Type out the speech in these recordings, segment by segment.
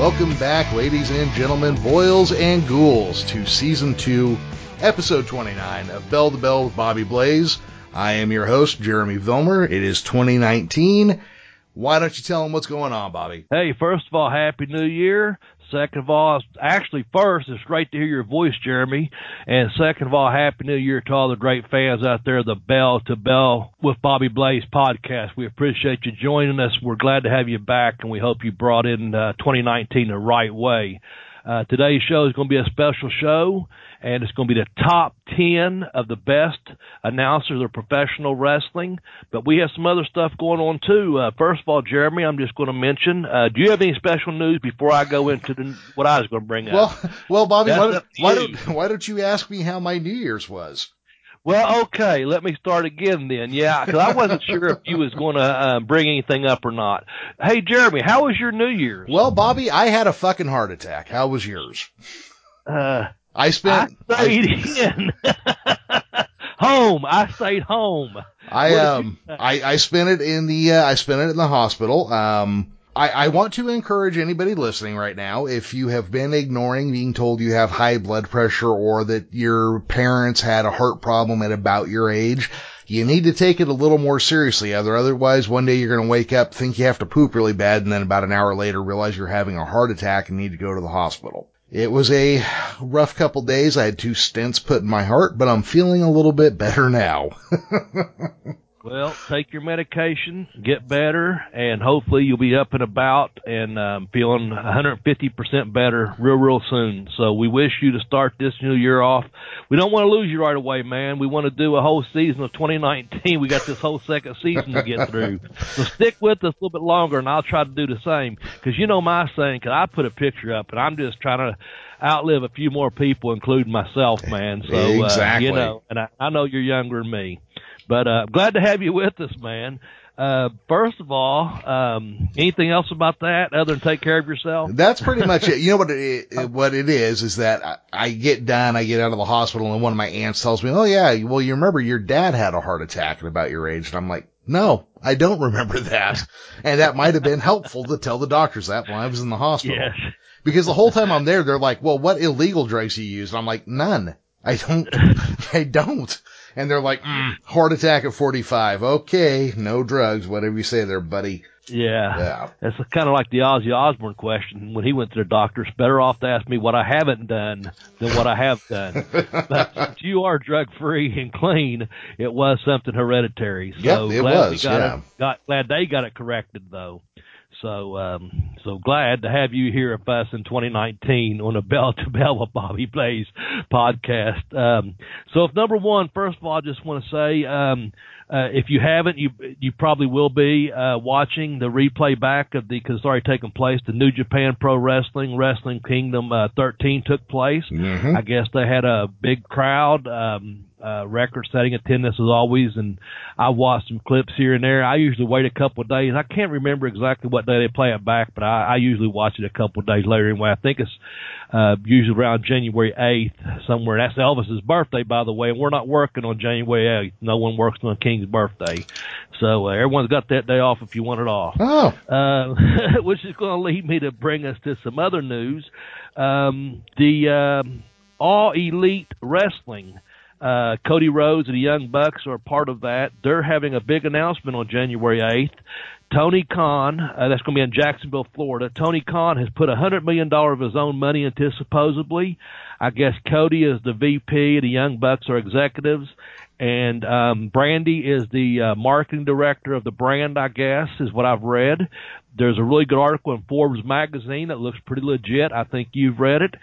Welcome back, ladies and gentlemen, boils and ghouls, to Season 2, Episode 29 of Bell to Bell with Bobby Blaze. I am your host, Jeremy Vilmer. It is 2019. Why don't you tell them what's going on, Bobby? Hey, first of all, Happy New Year. Second of all, actually first, it's great to hear your voice, Jeremy. And second of all, Happy New Year to all the great fans out there, the Bell to Bell with Bobby Blaze podcast. We appreciate you joining us. We're glad to have you back, and we hope you brought in 2019 the right way. Today's show is going to be a special show, and it's going to be the top 10 of the best announcers of professional wrestling. But we have some other stuff going on, too. First of all, Jeremy, I'm just going to mention, do you have any special news before I go into what I was going to bring up? Well, Bobby, why don't you ask me how my New Year's was? Well, okay, let me start again then. Yeah, because I wasn't sure if you was going to bring anything up or not. Hey, Jeremy, how was your New Year's? Well, Bobby, I had a fucking heart attack. How was yours? I stayed home. I spent it in the hospital. I want to encourage anybody listening right now, if you have been ignoring being told you have high blood pressure or that your parents had a heart problem at about your age, you need to take it a little more seriously. Otherwise, one day you're going to wake up, think you have to poop really bad, and then about an hour later realize you're having a heart attack and need to go to the hospital. It was a rough couple days. I had 2 stents put in my heart, but I'm feeling a little bit better now. Well, take your medication, get better, and hopefully you'll be up and about and feeling 150% better real soon. So we wish you to start this new year off. We don't want to lose you right away, man. We want to do a whole season of 2019. We got this whole second season to get through. So stick with us a little bit longer, and I'll try to do the same. Because you know my saying, because I put a picture up, and I'm just trying to outlive a few more people, including myself, man. So, exactly. You know, and I know you're younger than me. But glad to have you with us, man. First of all, anything else about that other than take care of yourself? That's pretty much it. You know what it is that I get done, I get out of the hospital, and one of my aunts tells me, oh, yeah, well, you remember your dad had a heart attack at about your age. And I'm like, no, I don't remember that. And that might have been helpful to tell the doctors that while I was in the hospital. Yes. Because the whole time I'm there, they're like, well, what illegal drugs do you use? And I'm like, none. I don't. And they're like, heart attack at 45. Okay, no drugs, whatever you say there, buddy. Yeah. That's kind of like the Ozzy Osbourne question when he went to the doctor. It's better off to ask me what I haven't done than what I have done. But since you are drug-free and clean, it was something hereditary. So yep, glad they got it corrected, though. So so glad to have you here with us in 2019 on the Bell to Bell with Bobby Blaze podcast. So if number one, first of all, I just want to say, if you haven't, you probably will be watching the replay back of because it's already taken place. The New Japan Pro Wrestling Kingdom 13 took place. Mm-hmm. I guess they had a big crowd. Record-setting attendance as always, and I watched some clips here and there. I usually wait a couple of days. I can't remember exactly what day they play it back, but I usually watch it a couple of days later anyway. I think it's usually around January 8th somewhere. That's Elvis's birthday, by the way, and we're not working on January 8th. No one works on King's birthday. So everyone's got that day off if you want it off. Oh. Which is going to lead me to bring us to some other news. The All Elite Wrestling, Cody Rhodes and the Young Bucks are a part of that. They're having a big announcement on January 8th. Tony Khan, that's going to be in Jacksonville, Florida. Tony Khan has put $100 million of his own money into it, supposedly. I guess Cody is the VP, the Young Bucks are executives, and Brandy is the marketing director of the brand, I guess, is what I've read. There's a really good article in Forbes magazine that looks pretty legit. I think you've read it.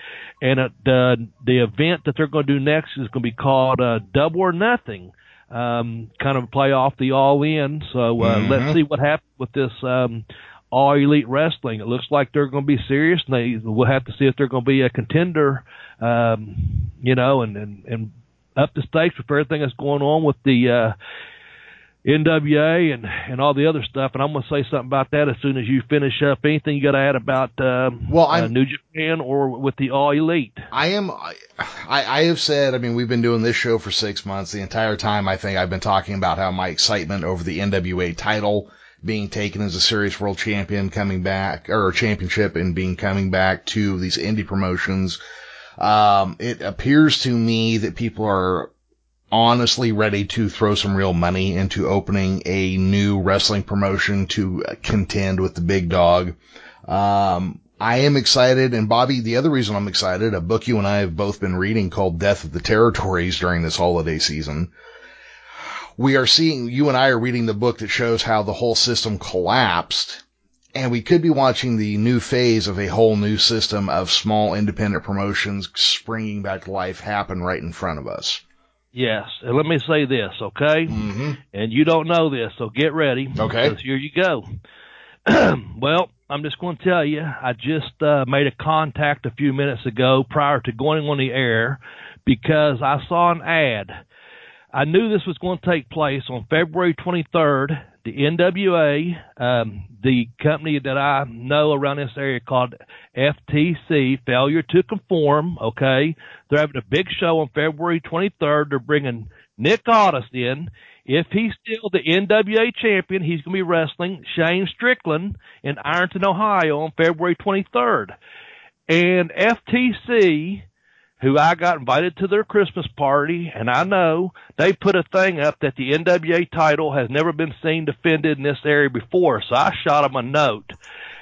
And the event that they're going to do next is going to be called Double or Nothing, kind of play off the all-in. So mm-hmm. Let's see what happens with this All Elite Wrestling. It looks like they're going to be serious, and we'll have to see if they're going to be a contender, and up the stakes with everything that's going on with the NWA and all the other stuff, and I'm going to say something about that as soon as you finish up. Anything you got to add about New Japan or with the All Elite? I have said, I mean, we've been doing this show for 6 months. The entire time I think I've been talking about how my excitement over the NWA title being taken as a serious world champion, coming back, or championship, and coming back to these indie promotions. It appears to me that people are honestly ready to throw some real money into opening a new wrestling promotion to contend with the big dog. I am excited, and Bobby, the other reason I'm excited, a book you and I have both been reading called Death of the Territories during this holiday season. We are seeing, you and I are reading the book that shows how the whole system collapsed, and we could be watching the new phase of a whole new system of small independent promotions springing back to life happen right in front of us. Yes, and let me say this, okay? Mm-hmm. And you don't know this, so get ready. Okay. Because here you go. Well, I'm just going to tell you, I just made a contact a few minutes ago prior to going on the air because I saw an ad. I knew this was going to take place on February 23rd. The NWA, the company that I know around this area called FTC, Failure to Conform, okay? They're having a big show on February 23rd. They're bringing Nick Aldis in. If he's still the NWA champion, he's going to be wrestling Shane Strickland in Ironton, Ohio on February 23rd. And FTC, who I got invited to their Christmas party, and I know they put a thing up that the NWA title has never been seen defended in this area before. So I shot them a note.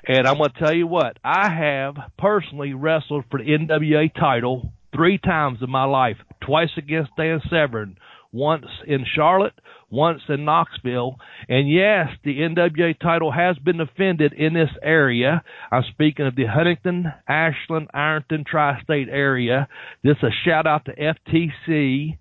And I'm going to tell you what, I have personally wrestled for the NWA title 3 times in my life, twice against Dan Severn. Once in Charlotte, once in Knoxville. And yes, the NWA title has been defended in this area. I'm speaking of the Huntington, Ashland, Ironton, Tri-State area. This is a shout out to FTC.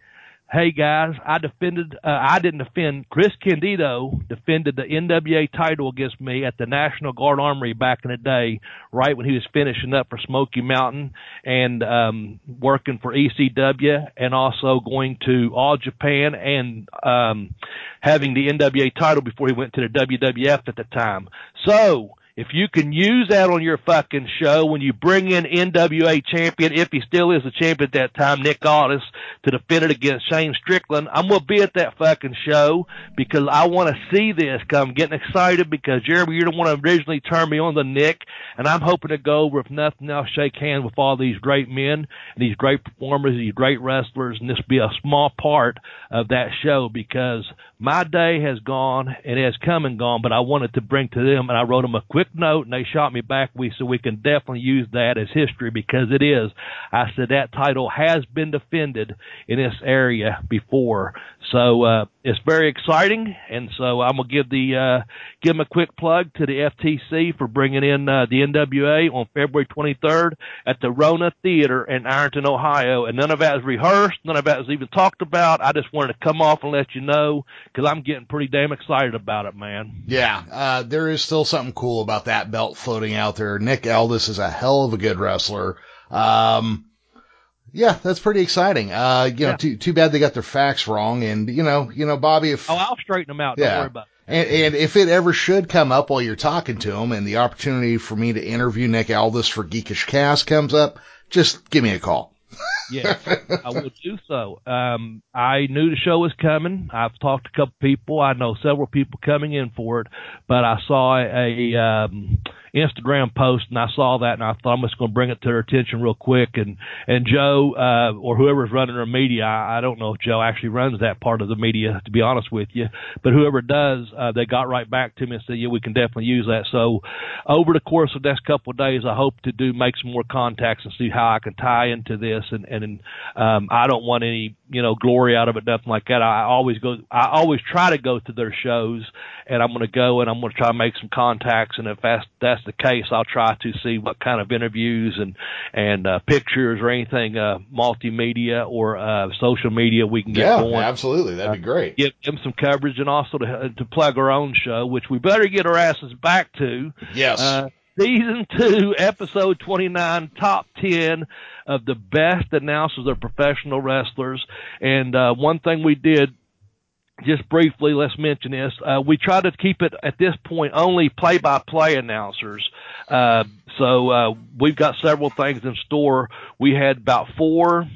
Hey guys, I didn't defend. Chris Candido defended the NWA title against me at the National Guard Armory back in the day, right when he was finishing up for Smoky Mountain and working for ECW and also going to All Japan and having the NWA title before he went to the WWF at the time. So if you can use that on your fucking show when you bring in NWA champion, if he still is the champion at that time, Nick Aldis, to defend it against Shane Strickland, I'm going to be at that fucking show because I want to see this. I'm getting excited because, Jeremy, you're the one who originally turned me on to Nick, and I'm hoping to go over, if nothing else, shake hands with all these great men, and these great performers, these great wrestlers, and this will be a small part of that show because my day has gone, and it has come and gone, but I wanted to bring to them, and I wrote them a quick note, and they shot me back. So we can definitely use that as history because it is. I said that title has been defended in this area before, so it's very exciting. And so I'm gonna give them a quick plug to the FTC for bringing in the NWA on February 23rd at the Rona Theater in Ironton, Ohio. And none of that is rehearsed. None of that is even talked about. I just wanted to come off and let you know because I'm getting pretty damn excited about it, man. Yeah, there is still something cool about that belt floating out there. Nick Aldis is a hell of a good wrestler. Yeah, that's pretty exciting. You know, too bad they got their facts wrong. And you know, Bobby, I'll straighten them out. Yeah. Don't worry about it. And if it ever should come up while you're talking to him, and the opportunity for me to interview Nick Aldis for Geekish Cast comes up, just give me a call. Yes, I will do so. I knew the show was coming. I've talked to a couple people. I know several people coming in for it, but I saw a Instagram post, and I saw that, and I thought I'm just going to bring it to their attention real quick. And Joe, or whoever's running their media, I don't know if Joe actually runs that part of the media, to be honest with you, but whoever does, they got right back to me and said, yeah, we can definitely use that. So over the course of the next couple of days, I hope to make some more contacts and see how I can tie into this. And I don't want any, glory out of it, nothing like that. I always try to go to their shows, and I'm going to go and I'm going to try to make some contacts. And if that's the case, I'll try to see what kind of interviews and pictures or anything, multimedia or social media we can get going. Yeah, absolutely. That'd be great. Give them some coverage, and also to plug our own show, which we better get our asses back to. Yes. Season 2, episode 29, top 10 of the best announcers of professional wrestlers. And one thing we did, just briefly, let's mention this. We try to keep it at this point only play-by-play announcers. So we've got several things in store. We had about 4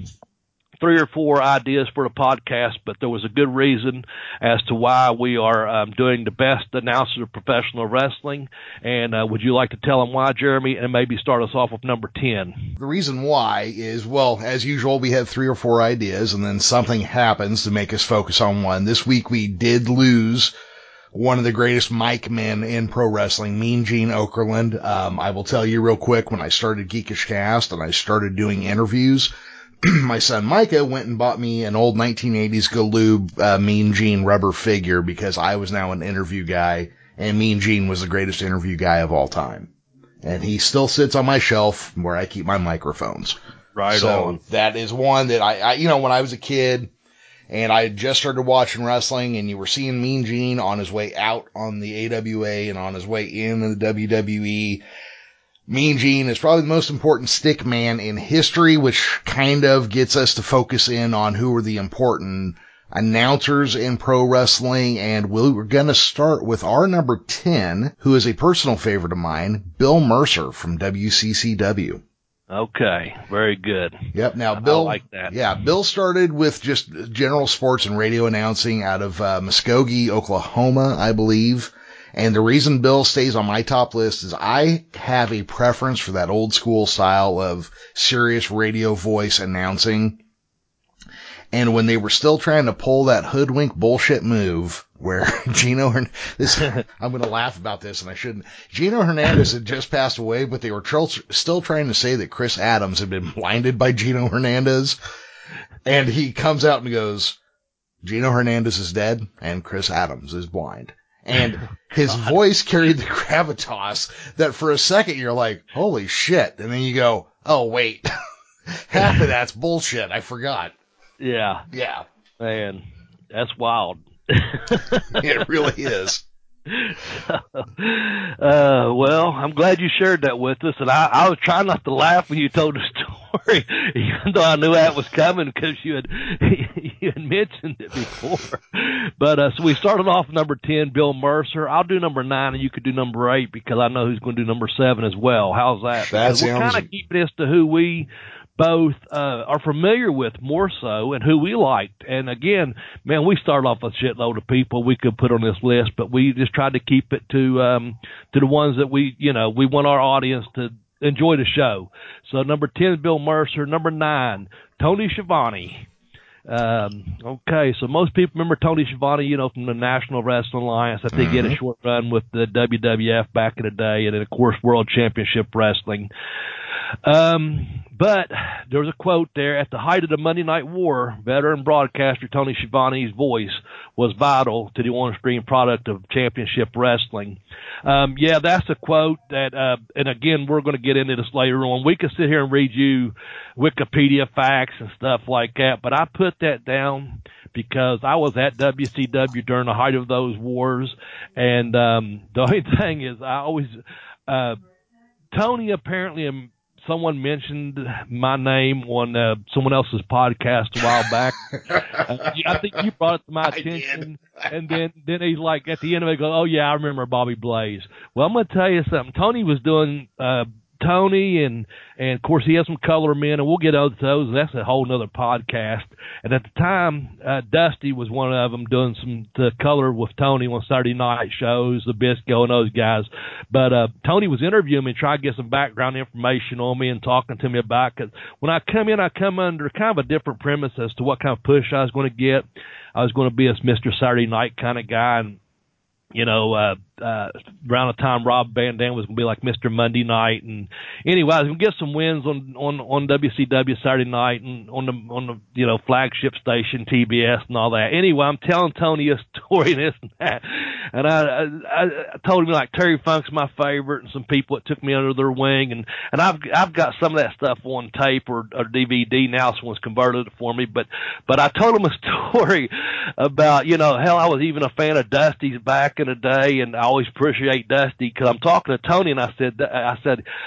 3 or 4 ideas for the podcast, but there was a good reason as to why we are doing the best announcers of professional wrestling. And would you like to tell them why, Jeremy, and maybe start us off with number 10? The reason why is, well, as usual, we had 3 or 4 ideas, and then something happens to make us focus on one. This week we did lose one of the greatest mic men in pro wrestling, Mean Gene Okerlund. I will tell you real quick, when I started Geekish Cast and I started doing interviews, my son Micah went and bought me an old 1980s Galoob Mean Gene rubber figure, because I was now an interview guy, and Mean Gene was the greatest interview guy of all time. And he still sits on my shelf where I keep my microphones. Right on. That is one that I you know, when I was a kid, and I had just started watching wrestling, and you were seeing Mean Gene on his way out on the AWA and on his way in the WWE. Mean Gene is probably the most important stick man in history, which kind of gets us to focus in on who are the important announcers in pro wrestling. And we're going to start with our number 10, who is a personal favorite of mine, Bill Mercer from WCCW. Okay, very good. Yep. Now, Bill, I like that. Yeah, Bill started with just general sports and radio announcing out of Muskogee, Oklahoma, I believe. And the reason Bill stays on my top list is I have a preference for that old school style of serious radio voice announcing. And when they were still trying to pull that hoodwink bullshit move where I'm going to laugh about this, and I shouldn't. Gino Hernandez had just passed away, but they were still trying to say that Chris Adams had been blinded by Gino Hernandez. And he comes out and goes, Gino Hernandez is dead and Chris Adams is blind. And his voice carried the gravitas that for a second you're like, holy shit. And then you go, oh, wait, half of that's bullshit. I forgot. Yeah. Yeah. Man, that's wild. It really is. Well, I'm glad you shared that with us. And I was trying not to laugh when you told the story, even though I knew that was coming because you had mentioned it before. But so we started off number 10, Bill Mercer. I'll do number 9, and you could do number 8, because I know who's going to do number 7 as well. How's that? We're kind of keeping this to who we both are familiar with more so, and who we liked. And again, man, we started off with a shitload of people we could put on this list, but we just tried to keep it to the ones that we want our audience to enjoy the show. So number 10, Bill Mercer. Number 9, Tony Schiavone. Okay, so most people remember Tony Schiavone, from the National Wrestling Alliance. I think he had a short run with the WWF back in the day, and then, of course, World Championship Wrestling. But there was a quote there: at the height of the Monday Night War, veteran broadcaster Tony Schiavone's voice was vital to the on-screen product of championship wrestling. Yeah, that's a quote that, and again, we're going to get into this later on. We can sit here and read you Wikipedia facts and stuff like that, but I put that down because I was at WCW during the height of those wars, and the only thing is I always Tony apparently – someone mentioned my name on someone else's podcast a while back. I think you brought it to my attention. And then he's like, at the end of it, go, oh, yeah, I remember Bobby Blaze. Well, I'm going to tell you something. Tony was doing Tony, and of course, he has some color men, and we'll get out to those. That's a whole nother podcast. And at the time, Dusty was one of them doing some color with Tony on Saturday night shows, the Bisco and those guys. But Tony was interviewing me, trying to get some background information on me and talking to me about, because when I come in, I come under kind of a different premise as to what kind of push I was going to get. I was going to be a Mr. Saturday Night kind of guy, and around the time Rob Van Dam was going to be like Mr. Monday Night. And anyway, I was going to get some wins on WCW Saturday night and on the flagship station, TBS and all that. Anyway, I'm telling Tony a story and this and that. And I told him like Terry Funk's my favorite and some people that took me under their wing. And I've got some of that stuff on tape or DVD now. Someone's converted it for me. But I told him a story about, hell, I was even a fan of Dusty's back in the day, and I always appreciate Dusty, because I'm talking to Tony, and I said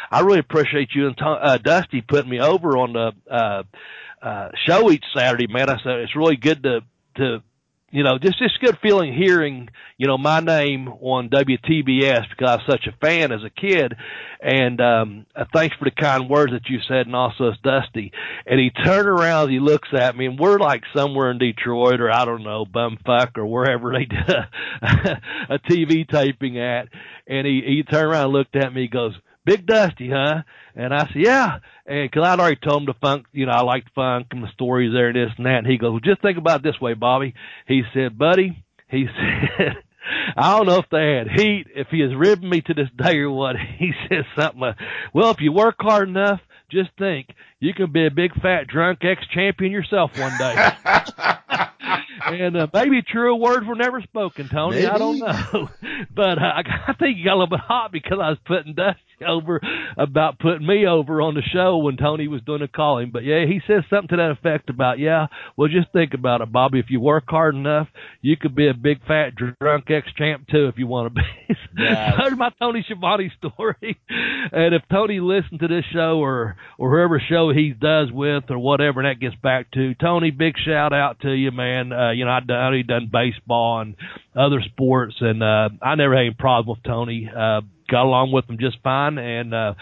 I really appreciate you and Dusty putting me over on the show each Saturday, man. I said it's really good to you know, just good feeling hearing, you know, my name on WTBS because I was such a fan as a kid. And thanks for the kind words that you said, and also it's Dusty. And he turned around, he looks at me, and we're like somewhere in Detroit or I don't know, Bumfuck or wherever they did a TV taping at. And he turned around and looked at me, he goes, "Big Dusty, huh?" And I said, "Yeah." And cause I'd already told him the funk, you know, I liked funk and the stories there and this and that. And he goes, "Well, just think about it this way, Bobby." He said, "Buddy," he said, I don't know if they had heat, if he has ribbed me to this day or what. He says something like, "Well, if you work hard enough, just think you can be a big fat drunk ex-champion yourself one day." And maybe truer words were never spoken, Tony. Maybe. I don't know. But I think he got a little bit hot because I was putting Dusty over about putting me over on the show when Tony was doing the calling. But, yeah, he says something to that effect about, "Yeah, well, just think about it, Bobby. If you work hard enough, you could be a big, fat, drunk ex-champ, too, if you want to be." Yeah. So there's my Tony Schiavone story. And if Tony listened to this show or whoever show he does with or whatever, and that gets back to, Tony, big shout-out to you, man. You know, I already done baseball and other sports, and I never had any problem with Tony. Got along with them just fine, and I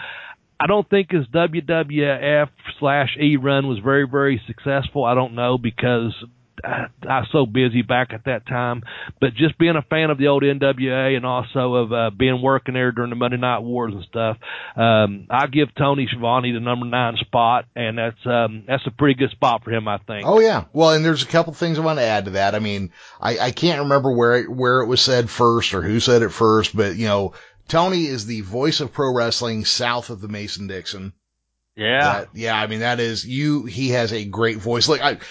don't think his WWF/E run was very, very successful. I don't know because I was so busy back at that time. But just being a fan of the old NWA and also of being working there during the Monday Night Wars and stuff, I give Tony Schiavone the number 9 spot, and that's a pretty good spot for him, I think. Oh yeah, well, and there's a couple things I want to add to that. I mean, I can't remember where it was said first or who said it first, but you know, Tony is the voice of pro wrestling south of the Mason-Dixon. Yeah. I mean, that is you. He has a great voice. Like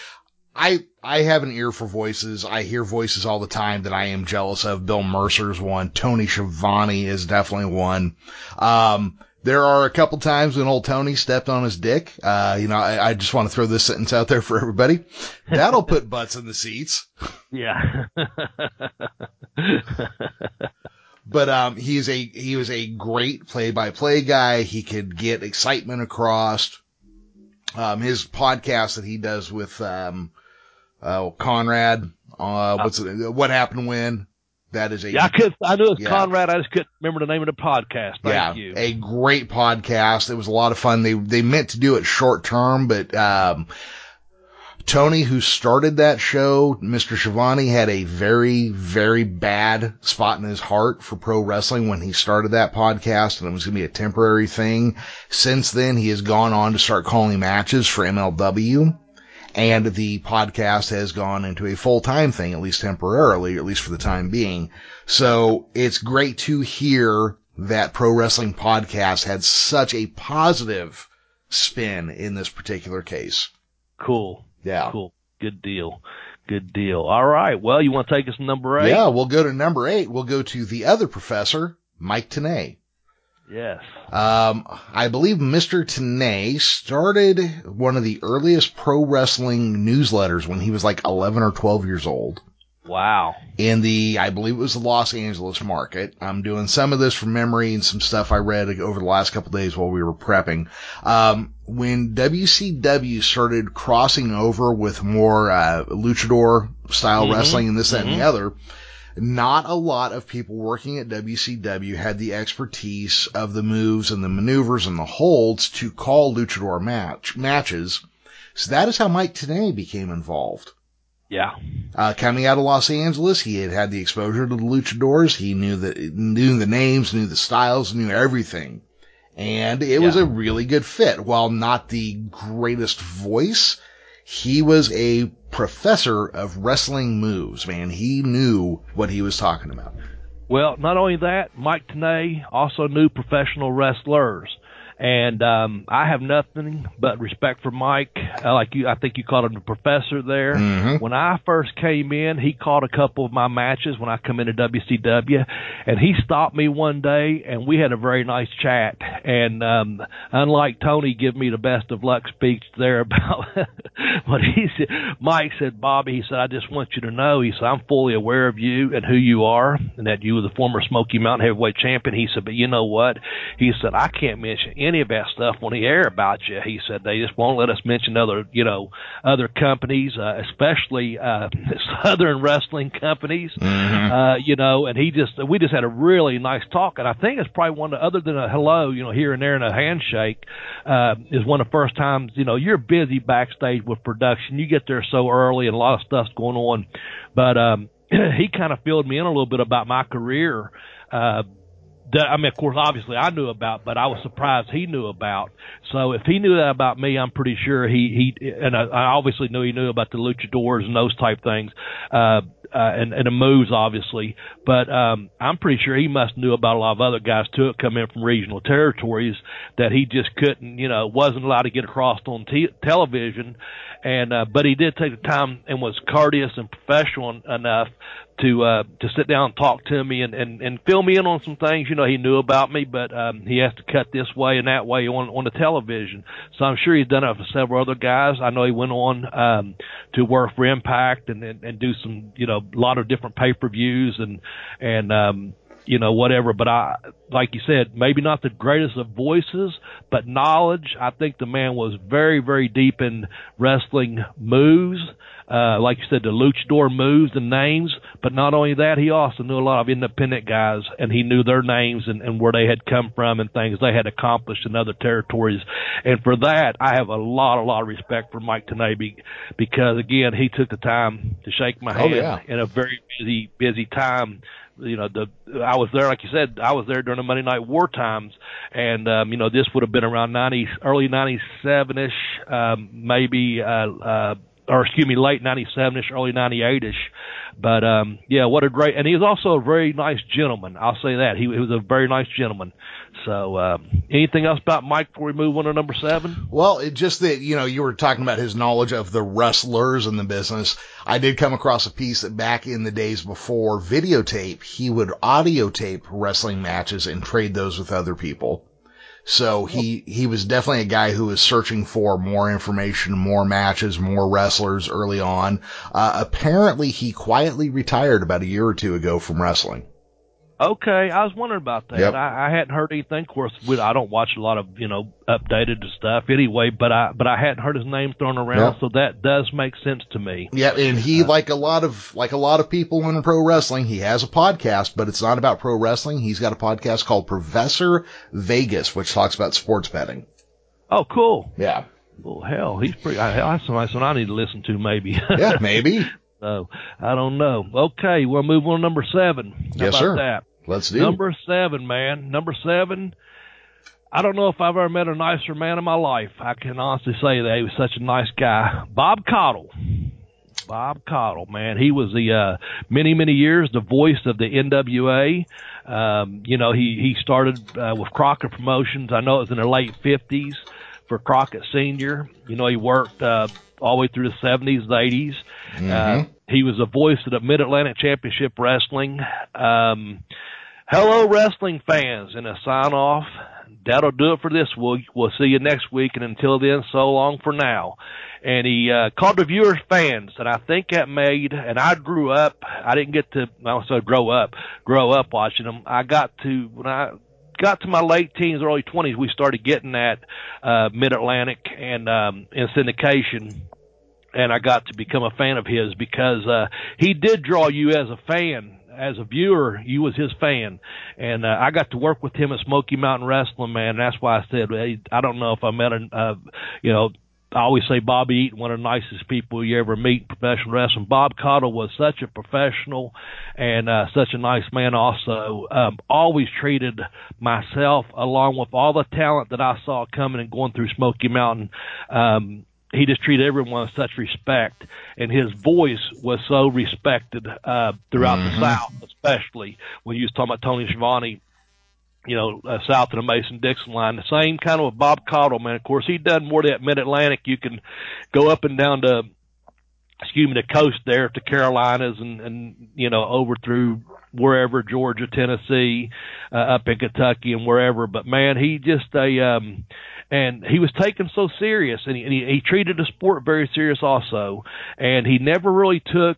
I have an ear for voices. I hear voices all the time that I am jealous of. Bill Mercer's one. Tony Schiavone is definitely one. There are a couple times when old Tony stepped on his dick. You know, I just want to throw this sentence out there for everybody. That'll put butts in the seats. Yeah. But, he was a great play-by-play guy. He could get excitement across. His podcast that he does with, Conrad, What Happened When? That is a, yeah, I knew it was Conrad. I just couldn't remember the name of the podcast. Thank you. A great podcast. It was a lot of fun. They meant to do it short term, but, Tony, who started that show, Mr. Schiavone, had a very, very bad spot in his heart for pro wrestling when he started that podcast, and it was going to be a temporary thing. Since then, he has gone on to start calling matches for MLW, and the podcast has gone into a full-time thing, at least temporarily, at least for the time being. So it's great to hear that pro wrestling podcast had such a positive spin in this particular case. Cool. Yeah. Cool. Good deal. Good deal. All right. Well, you want to take us to number 8? Yeah, we'll go to number 8. We'll go to the other professor, Mike Tenay. Yes. I believe Mr. Tenay started one of the earliest pro wrestling newsletters when he was like 11 or 12 years old. Wow. In I believe it was the Los Angeles market. I'm doing some of this from memory and some stuff I read over the last couple of days while we were prepping. When WCW started crossing over with more luchador style wrestling and this, that, and the other, not a lot of people working at WCW had the expertise of the moves and the maneuvers and the holds to call luchador matches. So that is how Mike Tenay became involved. Yeah. Coming out of Los Angeles, he had the exposure to the luchadors. He knew the names, knew the styles, knew everything. And it was a really good fit. While not the greatest voice, he was a professor of wrestling moves, man. He knew what he was talking about. Well, not only that, Mike Tenay also knew professional wrestlers. And I have nothing but respect for Mike. Like you, I think you called him the professor there. Mm-hmm. When I first came in, he called a couple of my matches when I come into WCW, and he stopped me one day, and we had a very nice chat. And unlike Tony, give me the best of luck speech there about what he said. Mike said, "Bobby," he said, "I just want you to know," he said, "I'm fully aware of you and who you are, and that you were the former Smoky Mountain heavyweight champion." He said, "But you know what?" He said, "I can't mention anything any of that stuff on the air about you. He said they just won't let us mention other companies, especially Southern wrestling companies. Mm-hmm. And we just had a really nice talk, and I think it's probably one of, other than a hello, here and there and a handshake, is one of the first times you're busy backstage with production. You get there so early, and a lot of stuff's going on, but he kind of filled me in a little bit about my career. Of course, obviously I knew about, but I was surprised he knew about. So if he knew that about me, I'm pretty sure I obviously knew he knew about the luchadors and those type things, and the moves, obviously. But I'm pretty sure he must knew about a lot of other guys too, come in from regional territories that he just couldn't, wasn't allowed to get across on television. And but he did take the time and was courteous and professional enough to sit down and talk to me and fill me in on some things. He knew about me, but he has to cut this way and that way on the television. So I'm sure he's done it for several other guys. I know he went on to work for Impact and do some, a lot of different pay-per-views and whatever. But I, like you said, maybe not the greatest of voices, but knowledge. I think the man was very, very deep in wrestling moves. Like you said, the luchador moves and names. But not only that, he also knew a lot of independent guys, and he knew their names and where they had come from and things they had accomplished in other territories. And for that, I have a lot of respect for Mike Tenay, because, again, he took the time to shake my hand in a very busy time. I was there, like you said, I was there during the Monday Night War times, and this would have been around early 97-ish, late 97-ish, early 98-ish. But, what a great – and he was also a very nice gentleman. I'll say that. He was a very nice gentleman. So anything else about Mike before we move on to number 7? Well, it just that, you were talking about his knowledge of the wrestlers in the business. I did come across a piece that back in the days before videotape, he would audio tape wrestling matches and trade those with other people. So he was definitely a guy who was searching for more information, more matches, more wrestlers early on. Apparently he quietly retired about a year or two ago from wrestling. Okay, I was wondering about that. Yep. I hadn't heard anything. Of course, I don't watch a lot of updated stuff anyway. But I hadn't heard his name thrown around, so that does make sense to me. Yeah, and he like a lot of people in pro wrestling, he has a podcast, but it's not about pro wrestling. He's got a podcast called Professor Vegas, which talks about sports betting. Oh, cool. Yeah. Well, hell, he's pretty. That's something I need to listen to, maybe. Yeah, maybe. So I don't know. Okay, we'll move on to number 7. How about that? Let's do number 7, man. Number 7. I don't know if I've ever met a nicer man in my life. I can honestly say that he was such a nice guy. Bob Caudle. Bob Caudle, man. He was the many, many years the voice of the NWA. He started with Crockett Promotions. I know it was in the late 50s for Crockett Senior. He worked all the way through the 70s, the 80s. Mm-hmm. He was the voice of the Mid-Atlantic Championship Wrestling. Hello, wrestling fans, and a sign-off. That'll do it for this week. We'll see you next week, and until then, so long for now. And he called the viewers fans, and I think that made, and I grew up. I didn't get to also grow up watching them. I got to, when I got to my late teens, early 20s, we started getting that Mid-Atlantic and in syndication. And I got to become a fan of his because he did draw you as a fan. As a viewer, you was his fan. And I got to work with him at Smoky Mountain Wrestling, man. And that's why I said, I don't know if I met I always say Bobby Eaton, one of the nicest people you ever meet in professional wrestling. Bob Caudle was such a professional and such a nice man also. Always treated myself, along with all the talent that I saw coming and going through Smoky Mountain, he just treated everyone with such respect, and his voice was so respected throughout the South, especially when you was talking about Tony Schiavone, south of the Mason-Dixon line. The same kind of with Bob Caudle, man. Of course, he done more of that Mid-Atlantic. You can go up and down the coast there to Carolinas and over through wherever, Georgia, Tennessee, up in Kentucky and wherever. But, man, he just and he was taken so serious, and he treated the sport very serious also, and he never really took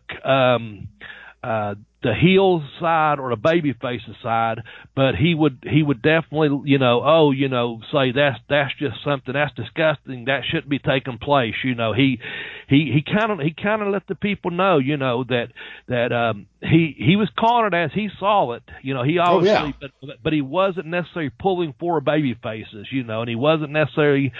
the heel side or the baby face side, but he would definitely, say that's just something that's disgusting, that shouldn't be taking place. He kind of let the people know, that he was cornered as he saw it. He obviously, but he wasn't necessarily pulling for baby faces, and he wasn't necessarily,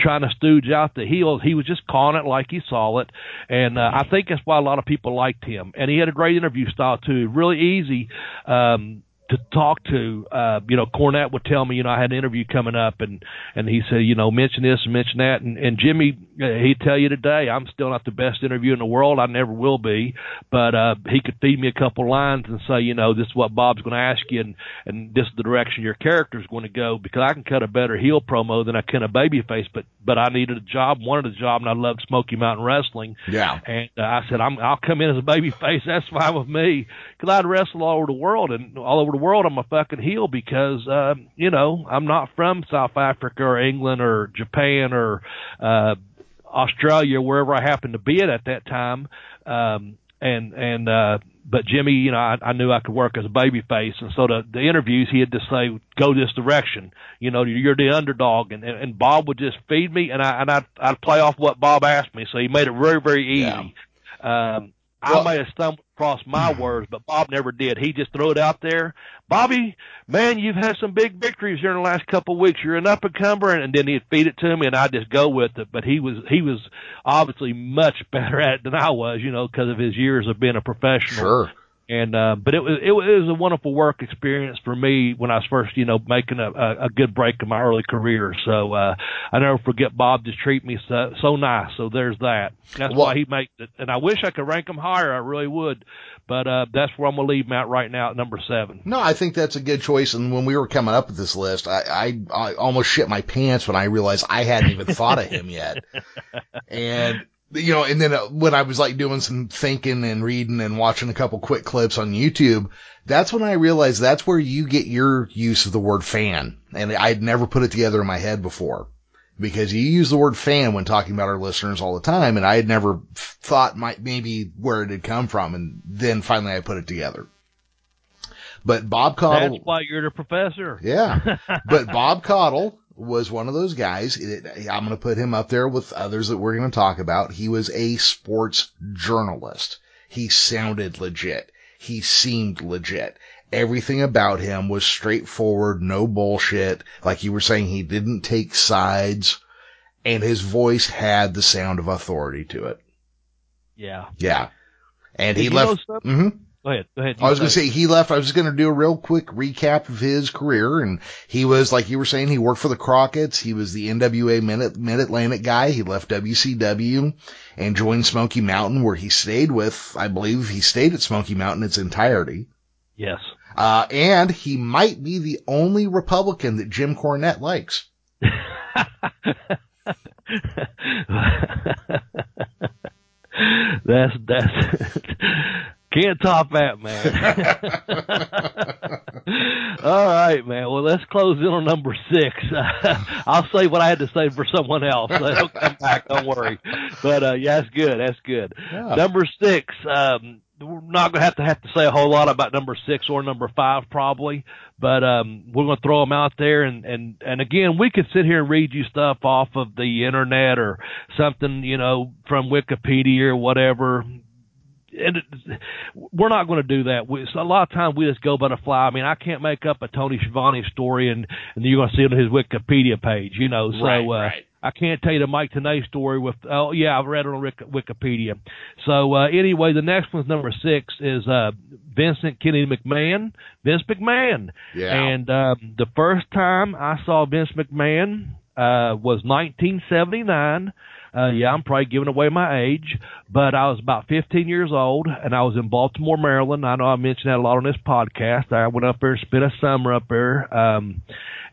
trying to stooge out the heels. He was just calling it like he saw it, and I think that's why a lot of people liked him. And he had a great interview style too, really easy to talk to. Cornette would tell me, I had an interview coming up, and he said, mention this and mention that, and Jimmy, he'd tell you today, I'm still not the best interviewer in the world, I never will be, but he could feed me a couple lines and say, this is what Bob's going to ask you, and this is the direction your character's going to go, because I can cut a better heel promo than I can a babyface, but I needed a job, wanted a job, and I loved Smoky Mountain Wrestling. Yeah. And I said, I'll come in as a babyface, that's fine with me, because I'd wrestle all over the world, and all over the world I'm a fucking heel, because I'm not from South Africa or England or Japan or Australia, wherever I happened to be at that time, but Jimmy, I knew I could work as a babyface, and so the interviews he had to say, go this direction, you're the underdog, and Bob would just feed me, and I'd play off what Bob asked me, so he made it very, very easy. Yeah. I may have stumbled across my words, but Bob never did. He just threw it out there. Bobby, man, you've had some big victories here in the last couple of weeks. You're an up-and-comer, and then he'd feed it to me, and I'd just go with it. But he was obviously much better at it than I was, because of his years of being a professional. Sure. And but it was a wonderful work experience for me when I was first, making a good break in my early career. So I never forget Bob just treated me so nice. So there's that. That's why he makes it. And I wish I could rank him higher. I really would. But that's where I'm going to leave him at right now at number 7. No, I think that's a good choice. And when we were coming up with this list, I almost shit my pants when I realized I hadn't even thought of him yet. And and then when I was like doing some thinking and reading and watching a couple quick clips on YouTube, that's when I realized that's where you get your use of the word fan. And I'd never put it together in my head before, because you use the word fan when talking about our listeners all the time. And I had never thought maybe where it had come from. And then finally I put it together. But Bob Caudle. That's why you're the professor. Yeah. But Bob Caudle was one of those guys. I'm going to put him up there with others that we're going to talk about. He was a sports journalist. He sounded legit. He seemed legit. Everything about him was straightforward, no bullshit. Like you were saying, he didn't take sides, and his voice had the sound of authority to it. Yeah. Yeah. And he left. Go ahead. I was going to say he left. I was going to do a real quick recap of his career. And he was, like you were saying, he worked for the Crockett's. He was the NWA Mid-Atlantic guy. He left WCW and joined Smoky Mountain, where he stayed with, I believe he stayed at Smoky Mountain its entirety. Yes. And he might be the only Republican that Jim Cornette likes. that's can't top that, man. All right, man. Well, let's close in on number 6. I'll say what I had to say for someone else. It'll come back. Don't worry. But, that's good. That's good. Yeah. Number 6. We're not going to have to say a whole lot about number 6 or number 5 probably, but we're going to throw them out there. And again, we could sit here and read you stuff off of the internet or something, from Wikipedia or whatever. And we're not going to do that. A lot of times we just go by the fly. I mean, I can't make up a Tony Schiavone story and you're going to see it on his Wikipedia page, So right. I can't tell you the Mike Tenay story with, I've read it on Wikipedia. So anyway, the next one's number 6 is Vincent Kennedy McMahon, Vince McMahon. Yeah. And the first time I saw Vince McMahon was 1979. I'm probably giving away my age, but I was about 15 years old, and I was in Baltimore, Maryland. I know I mentioned that a lot on this podcast. I went up there and spent a summer up there.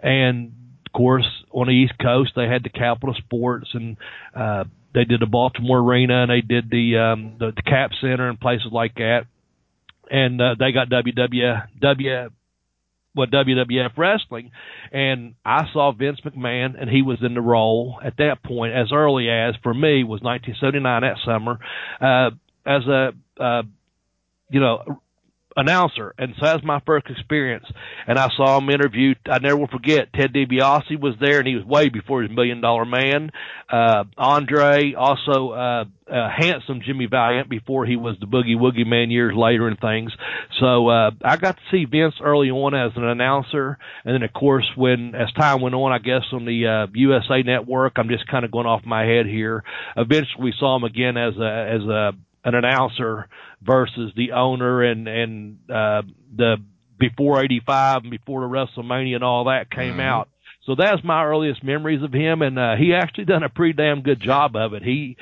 And, of course, on the East Coast, they had the Capital Sports, and they did the Baltimore Arena, and they did the Cap Center and places like that. And they got WWF Wrestling, and I saw Vince McMahon, and he was in the role at that point, as early as, for me, was 1979, that summer, as a announcer, and so that was my first experience. And I saw him interview. I never will forget. Ted DiBiase was there, and he was way before his $1 Million Man. Andre, also handsome Jimmy Valiant before he was the Boogie Woogie Man years later and things. So I got to see Vince early on as an announcer, and then of course when as time went on, I guess on the USA Network. I'm just kind of going off my head here. Eventually, we saw him again as an announcer versus the owner and the before 85 and before the WrestleMania and all that came out. So that's my earliest memories of him, and he actually done a pretty damn good job of it. He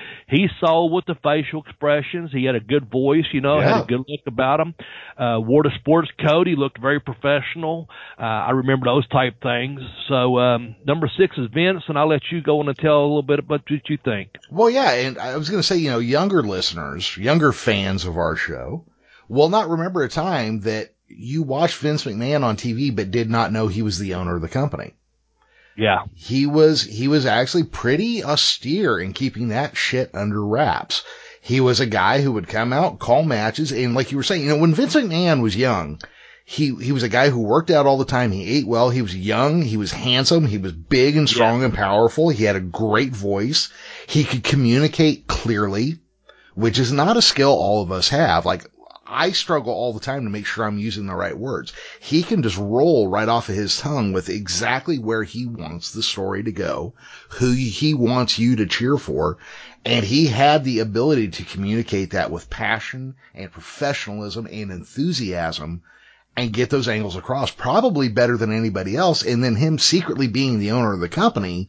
sold with the facial expressions. He had a good voice, had a good look about him. Wore the sports coat. He looked very professional. I remember those type things. So number 6 is Vince, and I'll let you go on and tell a little bit about what you think. Well, yeah, and I was going to say, younger listeners, younger fans of our show will not remember a time that you watched Vince McMahon on TV but did not know he was the owner of the company. Yeah. He was actually pretty austere in keeping that shit under wraps. He was a guy who would come out, call matches, and like you were saying, when Vince McMahon was young, he was a guy who worked out all the time. He ate well. He was young. He was handsome. He was big and strong and powerful. He had a great voice. He could communicate clearly, which is not a skill all of us have. Like, I struggle all the time to make sure I'm using the right words. He can just roll right off of his tongue with exactly where he wants the story to go, who he wants you to cheer for. And he had the ability to communicate that with passion and professionalism and enthusiasm and get those angles across probably better than anybody else. And then him secretly being the owner of the company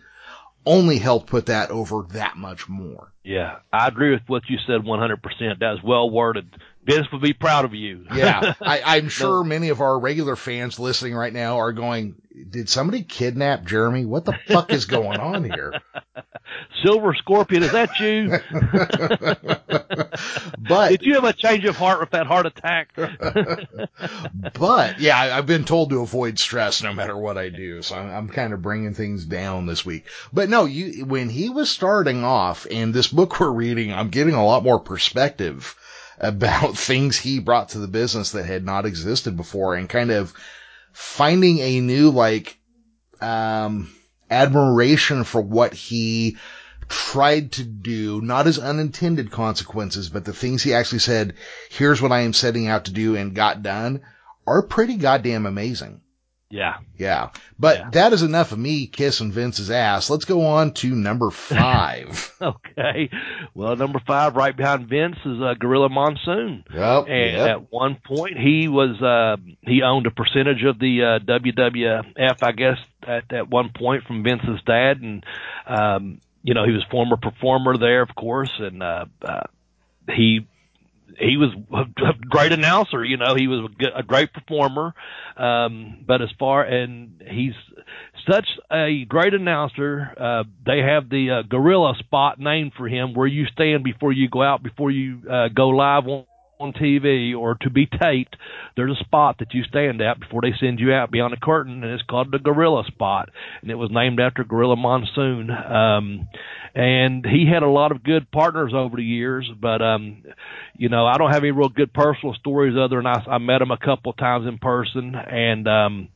only helped put that over that much more. Yeah, I agree with what you said 100%. That was well worded. Vince would be proud of you. Yeah, I'm sure many of our regular fans listening right now are going, did somebody kidnap Jeremy? What the fuck is going on here? Silver Scorpion, is that you? But did you have a change of heart with that heart attack? But, yeah, I've been told to avoid stress no matter what I do, so I'm kind of bringing things down this week. But, no, when he was starting off, in this book we're reading, I'm getting a lot more perspective about things he brought to the business that had not existed before and kind of finding a new, admiration for what he tried to do, not his unintended consequences, but the things he actually said, here's what I am setting out to do and got done are pretty goddamn amazing. Yeah. Yeah. But that is enough of me kissing Vince's ass. Let's go on to number 5. Okay. Well, number 5 right behind Vince is Gorilla Monsoon. Yep. And at one point he was, he owned a percentage of the WWF, I guess, at one point from Vince's dad. And, he was a former performer there, of course. And he was a great announcer, he was a great performer. And he's such a great announcer. They have the gorilla spot named for him where you stand before you go out, before you go live on TV or to be taped. There's a spot that you stand at before they send you out beyond the curtain, and it's called the gorilla spot. And it was named after Gorilla Monsoon. And he had a lot of good partners over the years, but I don't have any real good personal stories other than I met him a couple times in person, and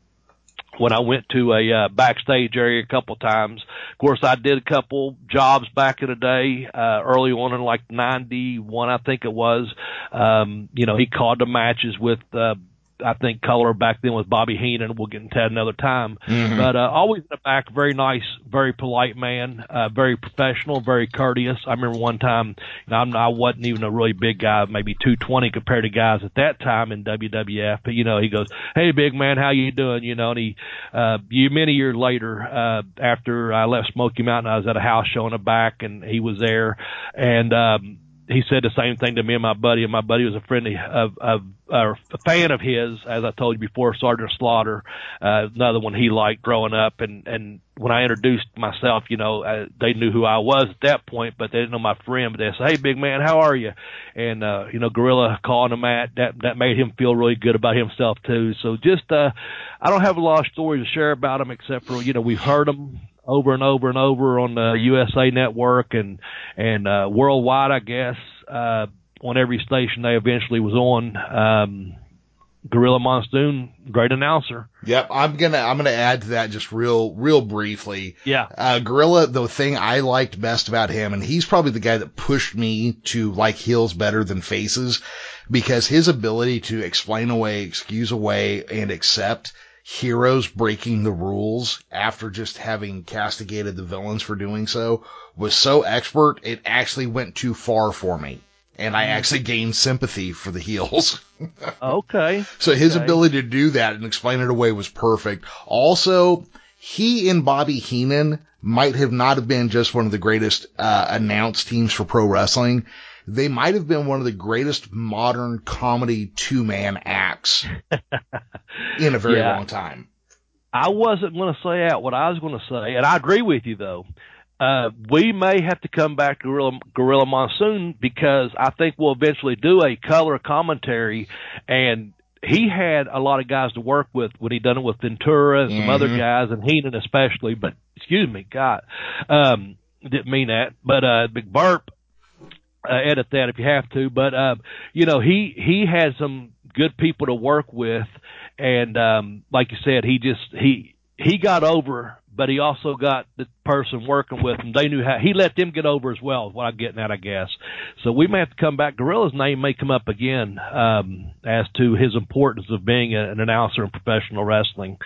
when I went to a backstage area a couple times. Of course, I did a couple jobs back in the day, early on in like 91, I think it was. He called the matches with, I think, color back then with Bobby Heenan. We'll get into that another time. Mm-hmm. But always in the back, very nice, very polite man, very professional, very courteous. I remember one time, I wasn't even a really big guy, maybe 220 compared to guys at that time in WWF. But, he goes, hey, big man, how you doing? And he, many years later, after I left Smoky Mountain, I was at a house show in the back, and he was there. And he said the same thing to me and my buddy, was a friend of a fan of his, as I told you before, Sergeant Slaughter, another one he liked growing up. And when I introduced myself, they knew who I was at that point, but they didn't know my friend. But they said, hey, big man, how are you? And, Gorilla calling him out, that made him feel really good about himself, too. So just, I don't have a lot of stories to share about him, except for, we've heard him over and over and over on the USA Network and worldwide, I guess, on every station they eventually was on. Gorilla Monsoon, great announcer. Yep, I'm gonna add to that just real briefly. Yeah, Gorilla, the thing I liked best about him, and he's probably the guy that pushed me to like heels better than faces, because his ability to explain away, excuse away, and accept heroes breaking the rules after just having castigated the villains for doing so was so expert, it actually went too far for me. And I actually gained sympathy for the heels. Okay. So his ability to do that and explain it away was perfect. Also, he and Bobby Heenan might have not have been just one of the greatest announced teams for pro wrestling. They might have been one of the greatest modern comedy two-man acts in a very long time. I wasn't going to say out what I was going to say, and I agree with you, though. We may have to come back to Gorilla Monsoon, because I think we'll eventually do a color commentary, and he had a lot of guys to work with when he done it with Ventura and some other guys, and Heenan especially, but excuse me, God, didn't mean that, but Big Burp, edit that if you have to, but you know, he had some good people to work with, and like you said, he got over. But he also got the person working with him. They knew how. He let them get over as well, is what I'm getting at, I guess. So we may have to come back. Gorilla's name may come up again as to his importance of being an announcer in professional wrestling.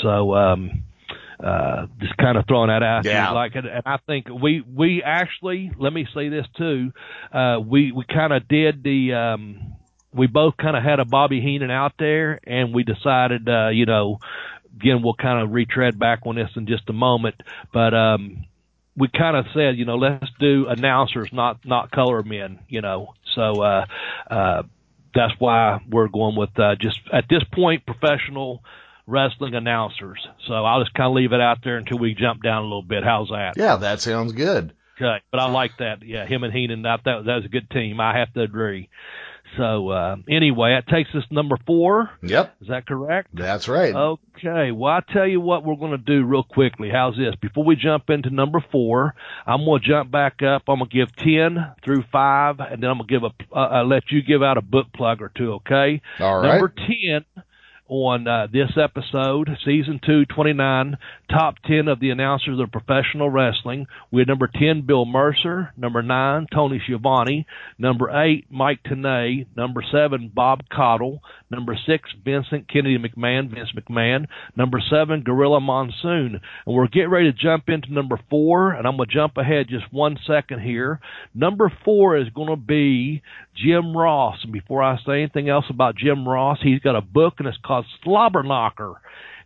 So just kind of throwing that out there. Like, and I think we actually, let me say this too, we kind of did the we both kind of had a Bobby Heenan out there, and we decided, you know, again, we'll kind of retread back on this in just a moment, but we kind of said, you know, let's do announcers, not color men, you know. So that's why we're going with just at this point professional wrestling announcers. So I'll just kind of leave it out there until we jump down a little bit. How's that? Yeah, that sounds good. Okay, but I like that. Yeah, him and Heenan, that was a good team. I have to agree. So, anyway, that takes us number 4. Yep. Is that correct? That's right. Okay. Well, I tell you what we're going to do real quickly. How's this? Before we jump into number 4, I'm going to jump back up. I'm going to give 10 through 5, and then I'm going to give let you give out a book plug or two. Okay. All right. Number 10 on this episode, season 2, 29, top 10 of the announcers of professional wrestling. We had number 10, Bill Mercer. Number 9, Tony Schiavone. Number 8, Mike Tenay. Number 7, Bob Caudle. Number 6, Vincent Kennedy McMahon, Vince McMahon. Number 7, Gorilla Monsoon. And we're getting ready to jump into number 4, and I'm going to jump ahead just 1 second here. Number 4 is going to be Jim Ross. And before I say anything else about Jim Ross, he's got a book, and it's called Slobberknocker,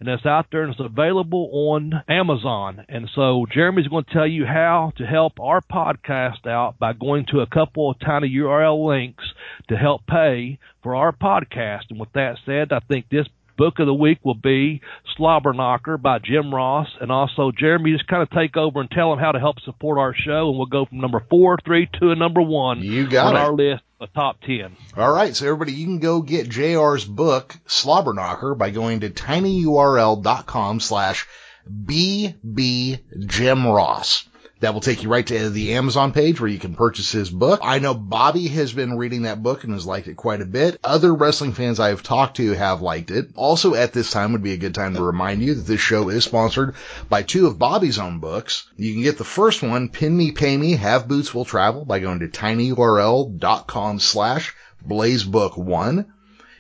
and it's out there and it's available on Amazon. And so Jeremy's going to tell you how to help our podcast out by going to a couple of tiny URL links to help pay for our podcast. And with that said, I think this book of the week will be Slobberknocker by Jim Ross. And also, Jeremy, just kind of take over and tell them how to help support our show, and we'll go from number 4, 3, 2, and number 1 on our list. The top 10. All right, so everybody, you can go get JR's book, Slobberknocker, by going to tinyurl.com/BBJimRoss. That will take you right to the Amazon page where you can purchase his book. I know Bobby has been reading that book and has liked it quite a bit. Other wrestling fans I have talked to have liked it. Also, at this time would be a good time to remind you that this show is sponsored by 2 of Bobby's own books. You can get the first one, Pin Me, Pay Me, Have Boots Will Travel, by going to tinyurl.com/blazebook1.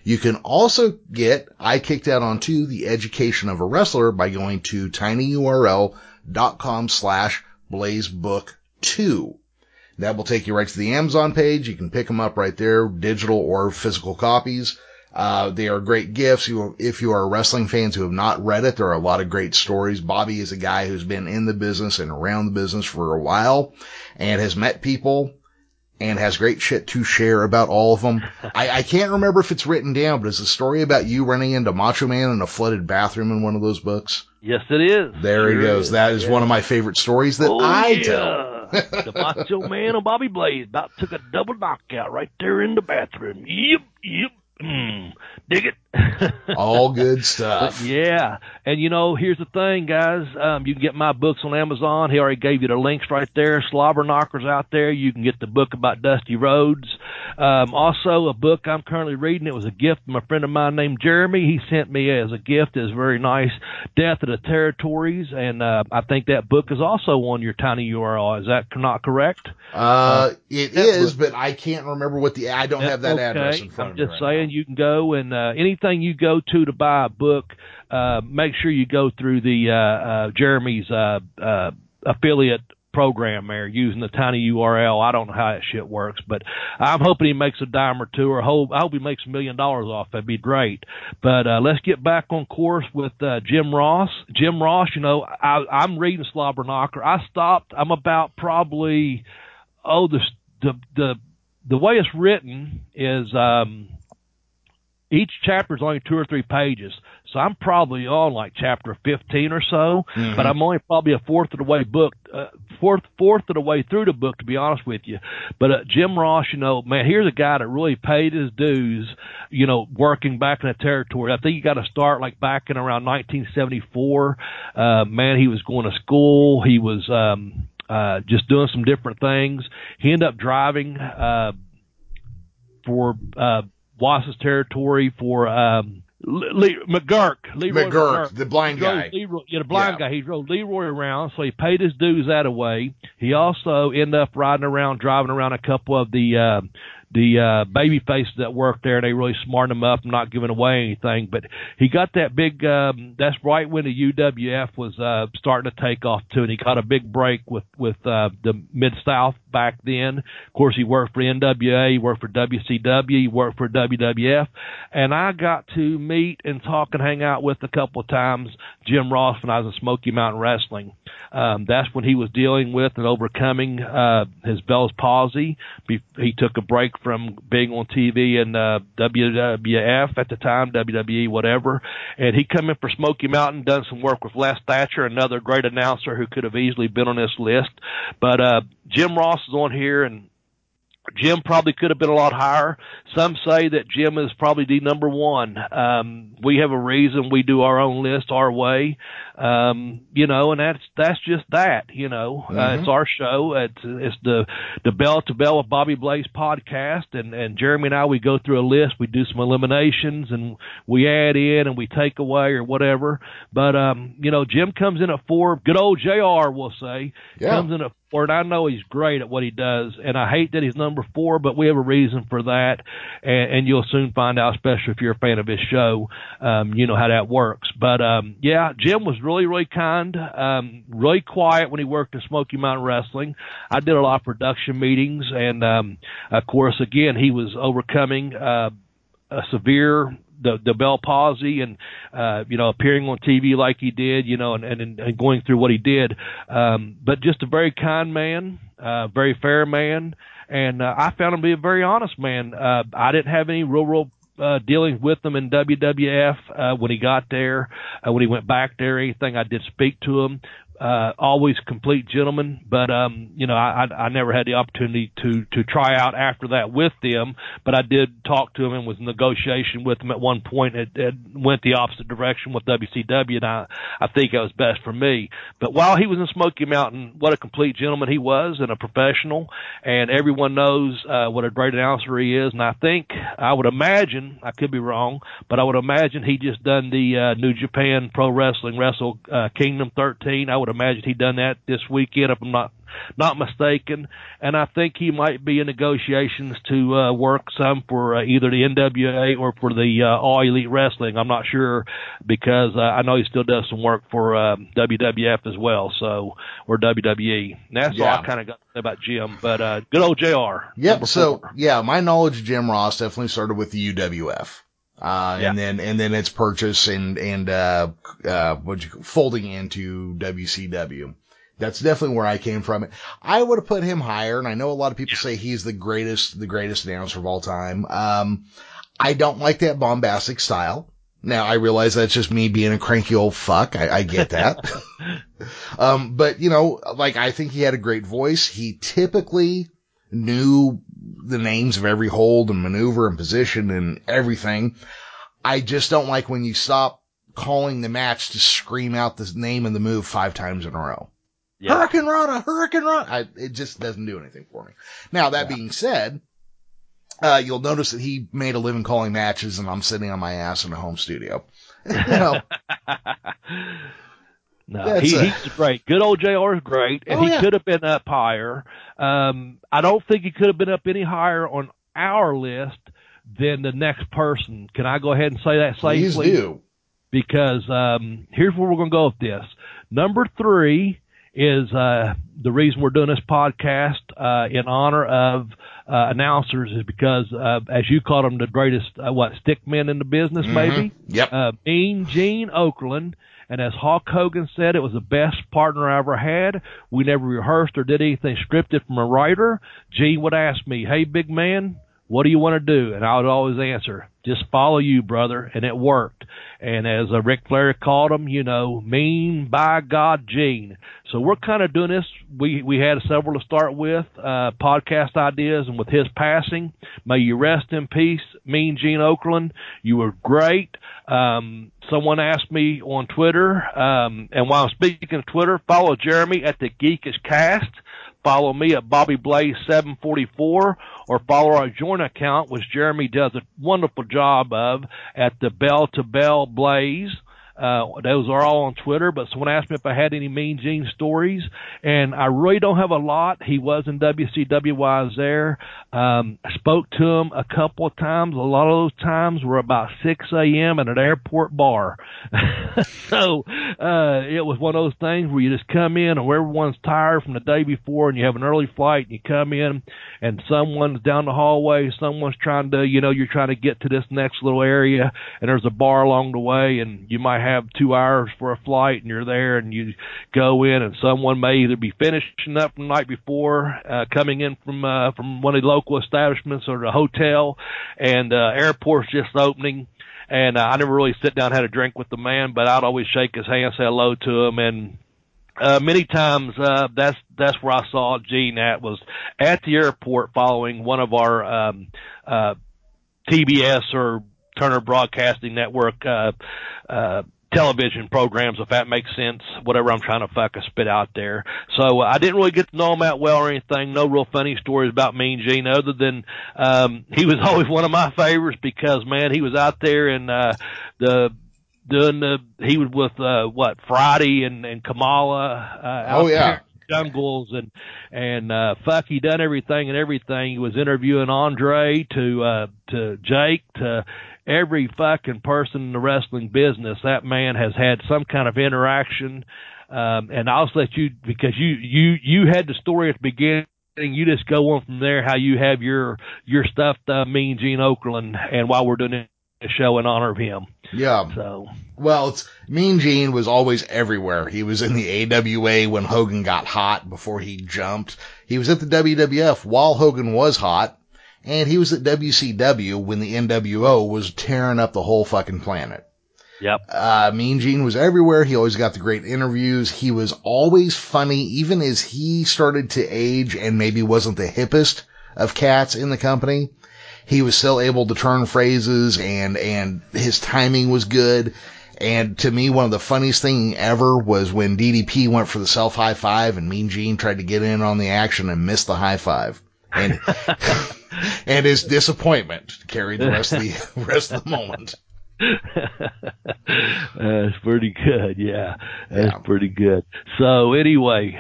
You can also get I Kicked Out on 2, The Education of a Wrestler, by going to tinyurl.com/blazebook2. That will take you right to the Amazon page. You can pick them up right there, digital or physical copies. They are great gifts. If you are wrestling fans who have not read it, there are a lot of great stories. Bobby is a guy who's been in the business and around the business for a while and has met people and has great shit to share about all of them. I can't remember if it's written down, but it's a story about you running into Macho Man in a flooded bathroom in one of those books. Yes, it is. There he goes. That is one of my favorite stories that I tell. The Macho Man on Bobby Blaze about took a double knockout right there in the bathroom. Yep. Dig it. All good stuff. But yeah. And, you know, here's the thing, guys. You can get my books on Amazon. He already gave you the links right there. Slobber Knockers out there. You can get the book about Dusty Rhodes. Also, a book I'm currently reading. It was a gift from a friend of mine named Jeremy. He sent me as a gift. It's very nice. Death of the Territories. And I think that book is also on your tiny URL. Is that not correct? It is, but I can't remember what the – I don't have that address in front of me. I'm just saying you can go and anything you go to buy a book, make sure you go through the Jeremy's affiliate program there using the tiny URL. I don't know how that shit works, but I'm hoping he makes a dime or two, or I hope he makes $1 million off. That'd be great. But let's get back on course with Jim Ross. Jim Ross, you know, I'm reading Slobber Knocker. I stopped. I'm about probably the way it's written is each chapter is only 2 or 3 pages. So I'm probably on like chapter 15 or so, but I'm only probably a fourth of the way fourth of the way through the book, to be honest with you. But Jim Ross, you know, man, here's a guy that really paid his dues, you know, working back in the territory. I think you got to start like back in around 1974. Man, he was going to school. He was just doing some different things. He ended up driving for Wass's territory for Leroy McGurk, the blind guy. Leroy, the blind guy. He drove Leroy around, so he paid his dues that way. He also ended up driving around a couple of the baby faces that worked there. They really smartened him up, not giving away anything. But he got that big, that's right when the UWF was starting to take off too, and he got a big break with the Mid-South back then. Of course, he worked for NWA, he worked for WCW, he worked for WWF. And I got to meet and talk and hang out with a couple of times Jim Ross when I was in Smoky Mountain Wrestling. That's when he was dealing with and overcoming his Bell's palsy. He took a break from being on TV and WWF at the time, WWE, whatever. And he come in for Smoky Mountain, done some work with Les Thatcher, another great announcer who could have easily been on this list. But Jim Ross is on here, and Jim probably could have been a lot higher. Some say that Jim is probably the number one. We have a reason. We do our own list our way. You know, and that's just that, you know. It's our show. It's the Bell to Bell with Bobby Blaze podcast, and Jeremy and I, we go through a list. We do some eliminations, and we add in, and we take away, or whatever. But, you know, Jim comes in at 4. Good old JR, we'll say, comes in at 4, and I know he's great at what he does, and I hate that he's number 4, but we have a reason for that, and you'll soon find out, especially if you're a fan of his show, you know how that works. But, yeah, Jim was really kind, really quiet when he worked at Smoky Mountain Wrestling. I did a lot of production meetings, and of course, again, he was overcoming a severe the Bell palsy, and you know, appearing on TV like he did, you know, and going through what he did. But just a very kind man, very fair man, and I found him to be a very honest man. I didn't have any real dealing with him in WWF when he got there, when he went back there, anything. I did speak to him. Always complete gentleman, but you know, I never had the opportunity to try out after that with them, but I did talk to him and was in negotiation with him at one point. It went the opposite direction with WCW, and I think it was best for me. But while he was in Smoky Mountain, what a complete gentleman he was, and a professional, and everyone knows what a great announcer he is. And I think, I would imagine, I could be wrong, but I would imagine he just done the New Japan Pro Wrestling Wrestle Kingdom 13. I would imagine he done that this weekend, if I'm not mistaken, and I think he might be in negotiations to work some for either the NWA or for the All Elite Wrestling. I'm not sure, because I know he still does some work for WWF as well, so, or WWE. And that's all I kind of got to say about Jim, but good old JR. Yep, so, my knowledge of Jim Ross definitely started with the UWF. And then its purchase and folding into WCW. That's definitely where I came from. I would have put him higher, and I know a lot of people say he's the greatest announcer of all time. I don't like that bombastic style. Now, I realize that's just me being a cranky old fuck. I get that. But you know, like, I think he had a great voice. He typically knew the names of every hold and maneuver and position and everything. I just don't like when you stop calling the match to scream out the name and the move 5 times in a row. Yeah. Hurricane Rana, Hurricane Rana. It just doesn't do anything for me. Now, that being said, you'll notice that he made a living calling matches, and I'm sitting on my ass in a home studio. You know, no, he's great. Good old JR is great, and he could have been up higher. I don't think he could have been up any higher on our list than the next person. Can I go ahead and say that safely? Please do. Because here's where we're going to go with this. Number 3 is the reason we're doing this podcast in honor of announcers is because, as you called them, the greatest, stick men in the business, maybe? Yep. Mean Gene Okerlund. And as Hulk Hogan said, it was the best partner I ever had. We never rehearsed or did anything scripted from a writer. Gene would ask me, hey, big man, what do you want to do? And I would always answer, just follow you, brother. And it worked. And as Ric Flair called him, you know, mean by God, Gene. So we're kind of doing this. We had several to start with, podcast ideas. And with his passing, may you rest in peace, Mean Gene Okerlund. You were great. Someone asked me on Twitter, and while I'm speaking of Twitter, follow Jeremy at the Geekish Cast. Follow me at Bobby Blaze 744, or follow our joint account, which Jeremy does a wonderful job of, at the Bell to Bell Blaze. Those are all on Twitter, but someone asked me if I had any Mean Gene stories, and I really don't have a lot. He was in WCW while I was there. I spoke to him a couple of times. A lot of those times were about 6 a.m. at an airport bar. So it was one of those things where you just come in, and everyone's tired from the day before, and you have an early flight, and you come in, and someone's down the hallway, someone's trying to, you know, you're trying to get to this next little area, and there's a bar along the way, and you might have 2 hours for a flight, and you're there, and you go in, and someone may either be finishing up from the night before, coming in from one of the local establishments or the hotel, and airport's just opening. And I never really sit down and had a drink with the man, but I'd always shake his hand, say hello to him, and many times that's where I saw Gene at, was at the airport following one of our TBS or Turner Broadcasting Network television programs, if that makes sense, whatever I'm trying to fucking spit out there. So I didn't really get to know him that well or anything. No real funny stories about Mean Gene, other than he was always one of my favorites because, man, he was out there and he was with Friday and Kamala. Oh yeah. There. Jungles and fuck, he done everything. He was interviewing Andre to Jake to every fucking person in the wrestling business. That man has had some kind of interaction. And I'll let you, because you had the story at the beginning. You just go on from there. How you have your stuff, Mean Gene Okerlund, and while we're doing a show in honor of him. Yeah. So, well, Mean Gene was always everywhere. He was in the AWA when Hogan got hot before he jumped. He was at the WWF while Hogan was hot, and he was at WCW when the NWO was tearing up the whole fucking planet. Yep. Mean Gene was everywhere. He always got the great interviews. He was always funny, even as he started to age and maybe wasn't the hippest of cats in the company. He was still able to turn phrases, and his timing was good. And to me, one of the funniest thing ever was when DDP went for the self high five and Mean Gene tried to get in on the action and missed the high five. And, and his disappointment carried the rest of the moment. That's pretty good. Yeah. That's pretty good. So anyway,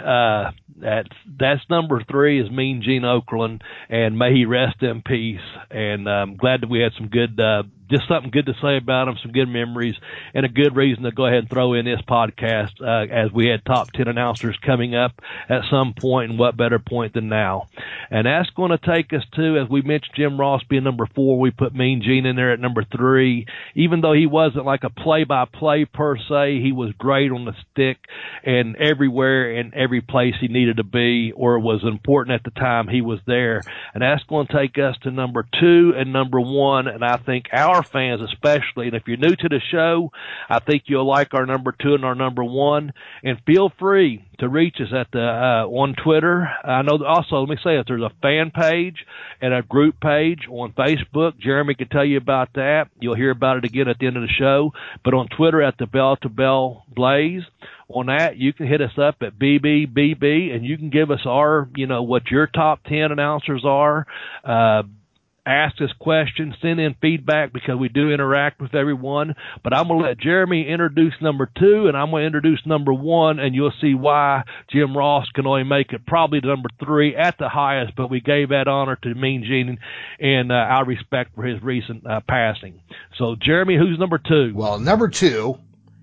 That's number 3 is Mean Gene Okerlund, and may he rest in peace. And I'm glad that we had some good, just something good to say about him, some good memories, and a good reason to go ahead and throw in this podcast, as we had top 10 announcers coming up at some point, and what better point than now. And that's going to take us to, as we mentioned, Jim Ross being number 4. We put Mean Gene in there at number 3. Even though he wasn't like a play-by-play per se, he was great on the stick and everywhere and every place he needed to be or was important at the time he was there. And that's going to take us to number 2 and number 1, and I think our fans especially, and if you're new to the show, I think you'll like our number 2 and our number 1. And feel free to reach us at on Twitter. I know also, let me say, if there's There's a fan page and a group page on Facebook. Jeremy can tell you about that. You'll hear about it again at the end of the show. But on Twitter at the Bell to Bell Blaze. On that, you can hit us up at BBBB, and you can give us our, you know, what your top 10 announcers are. Ask us questions, send in feedback, because we do interact with everyone. But I'm going to let Jeremy introduce number 2, and I'm going to introduce number 1, and you'll see why Jim Ross can only make it probably to number 3 at the highest, but we gave that honor to Mean Gene and our respect for his recent passing. So, Jeremy, who's number 2? Well, number 2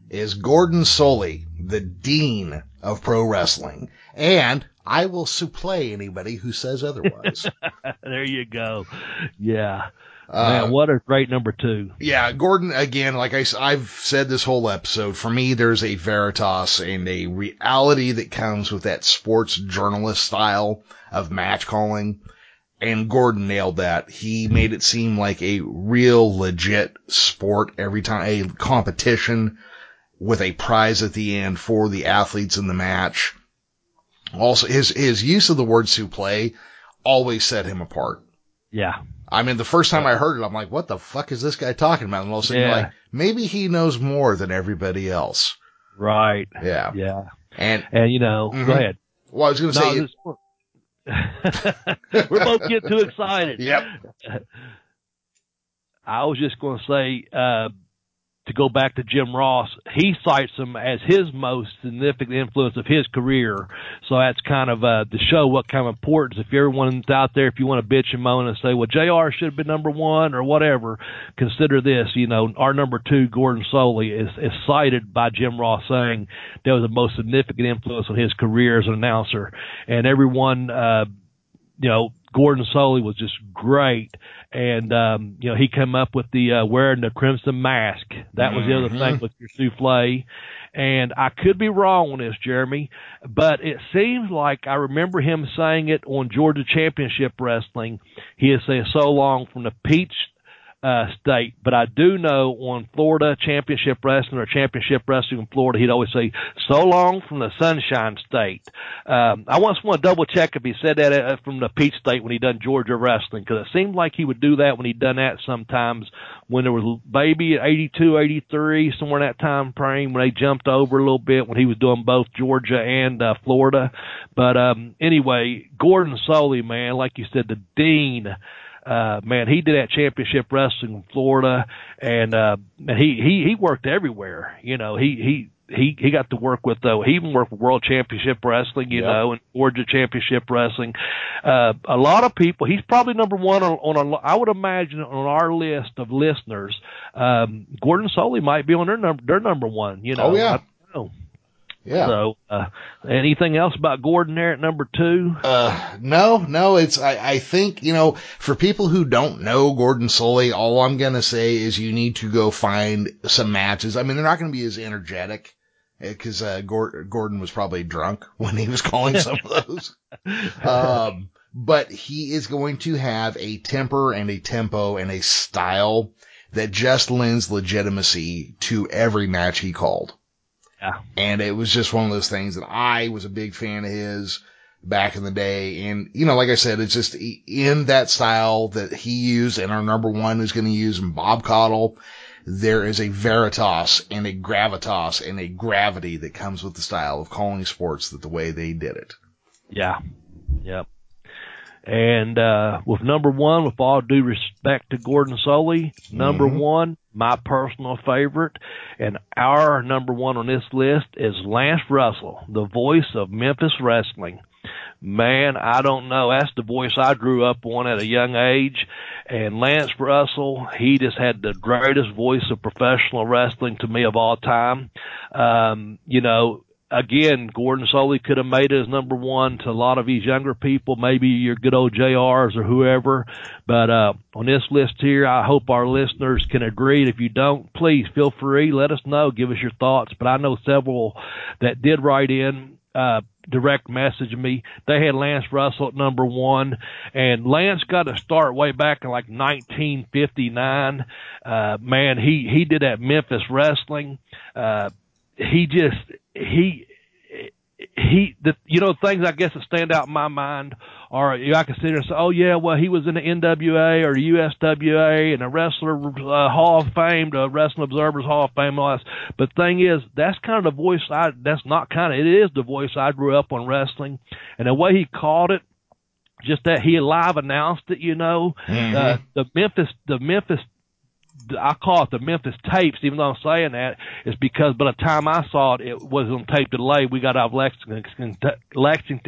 is Gordon Solie, the Dean of Pro Wrestling, and I will supplay anybody who says otherwise. There you go. Yeah. Man, what a great number 2. Yeah, Gordon, again, like I've said this whole episode, for me, there's a veritas and a reality that comes with that sports journalist style of match calling, and Gordon nailed that. He made it seem like a real legit sport every time, a competition with a prize at the end for the athletes in the match. Also, his use of the word suplex always set him apart. Yeah. I mean, the first time I heard it, I'm like, what the fuck is this guy talking about? And all of a sudden, you're like, maybe he knows more than everybody else. Right. Yeah. Yeah. And you know, go ahead. Well, I was going to say. We're both getting too excited. Yep. I was just going to say, to go back to Jim Ross, he cites him as his most significant influence of his career. So that's kind of to show what kind of importance. If everyone's out there, if you want to bitch and moan and say, well, JR should have been number 1 or whatever, consider this, you know, our number 2, Gordon Solie, is cited by Jim Ross saying that was the most significant influence on his career as an announcer. And everyone, you know, Gordon Solie was just great. And, you know, he came up with the wearing the crimson mask. That was the other thing with your souffle. And I could be wrong on this, Jeremy, but it seems like I remember him saying it on Georgia Championship Wrestling. He is saying so long from the peach state, but I do know on Florida Championship Wrestling or Championship Wrestling in Florida, he'd always say, so long from the Sunshine State. I once want to double check if he said that from the Peach State when he done Georgia Wrestling, because it seemed like he would do that when he'd done that sometimes when there was baby at 82, 83, somewhere in that time frame when they jumped over a little bit when he was doing both Georgia and Florida. But anyway, Gordon Solie, man, like you said, the Dean. Man, he did that Championship Wrestling in Florida, and he worked everywhere. You know, he got to work with, he even worked with World Championship Wrestling, you know, and Georgia Championship Wrestling. A lot of people, he's probably number 1 on I would imagine on our list of listeners, Gordon Solie might be on their number 1, you know. Oh, yeah. I don't know. Yeah. So, anything else about Gordon there at number 2? No, I think, you know, for people who don't know Gordon Solie, all I'm going to say is you need to go find some matches. I mean, they're not going to be as energetic because, Gordon was probably drunk when he was calling some of those. But he is going to have a temper and a tempo and a style that just lends legitimacy to every match he called. Yeah. And it was just one of those things that I was a big fan of his back in the day. And, you know, like I said, it's just in that style that he used and our number 1 is going to use in Bob Caudle. There is a veritas and a gravitas and a gravity that comes with the style of calling sports that the way they did it. Yeah. Yep. And, with number 1, with all due respect to Gordon Solie, number 1, my personal favorite, and our number 1 on this list is Lance Russell, the voice of Memphis Wrestling. Man, I don't know. That's the voice I grew up on at a young age. And Lance Russell, he just had the greatest voice of professional wrestling to me of all time. You know, again, Gordon Solie could have made it as number 1 to a lot of these younger people, maybe your good old JRs or whoever. But on this list here, I hope our listeners can agree. If you don't, please feel free. Let us know. Give us your thoughts. But I know several that did write in, direct message me. They had Lance Russell at number 1. And Lance got to start way back in like 1959. Man, he did that Memphis Wrestling. He, you know, things I guess that stand out in my mind or I could sit there and say, oh, yeah, well, he was in the NWA or USWA and a Wrestler Hall of Fame, the Wrestling Observer's Hall of Fame, all that. But the thing is, that's kind of the voice it is the voice I grew up on wrestling. And the way he called it, just that he live announced it, you know. Mm-hmm. I call it the Memphis tapes, even though I'm saying that, is because by the time I saw it, it was on tape delay. We got out of Lexington,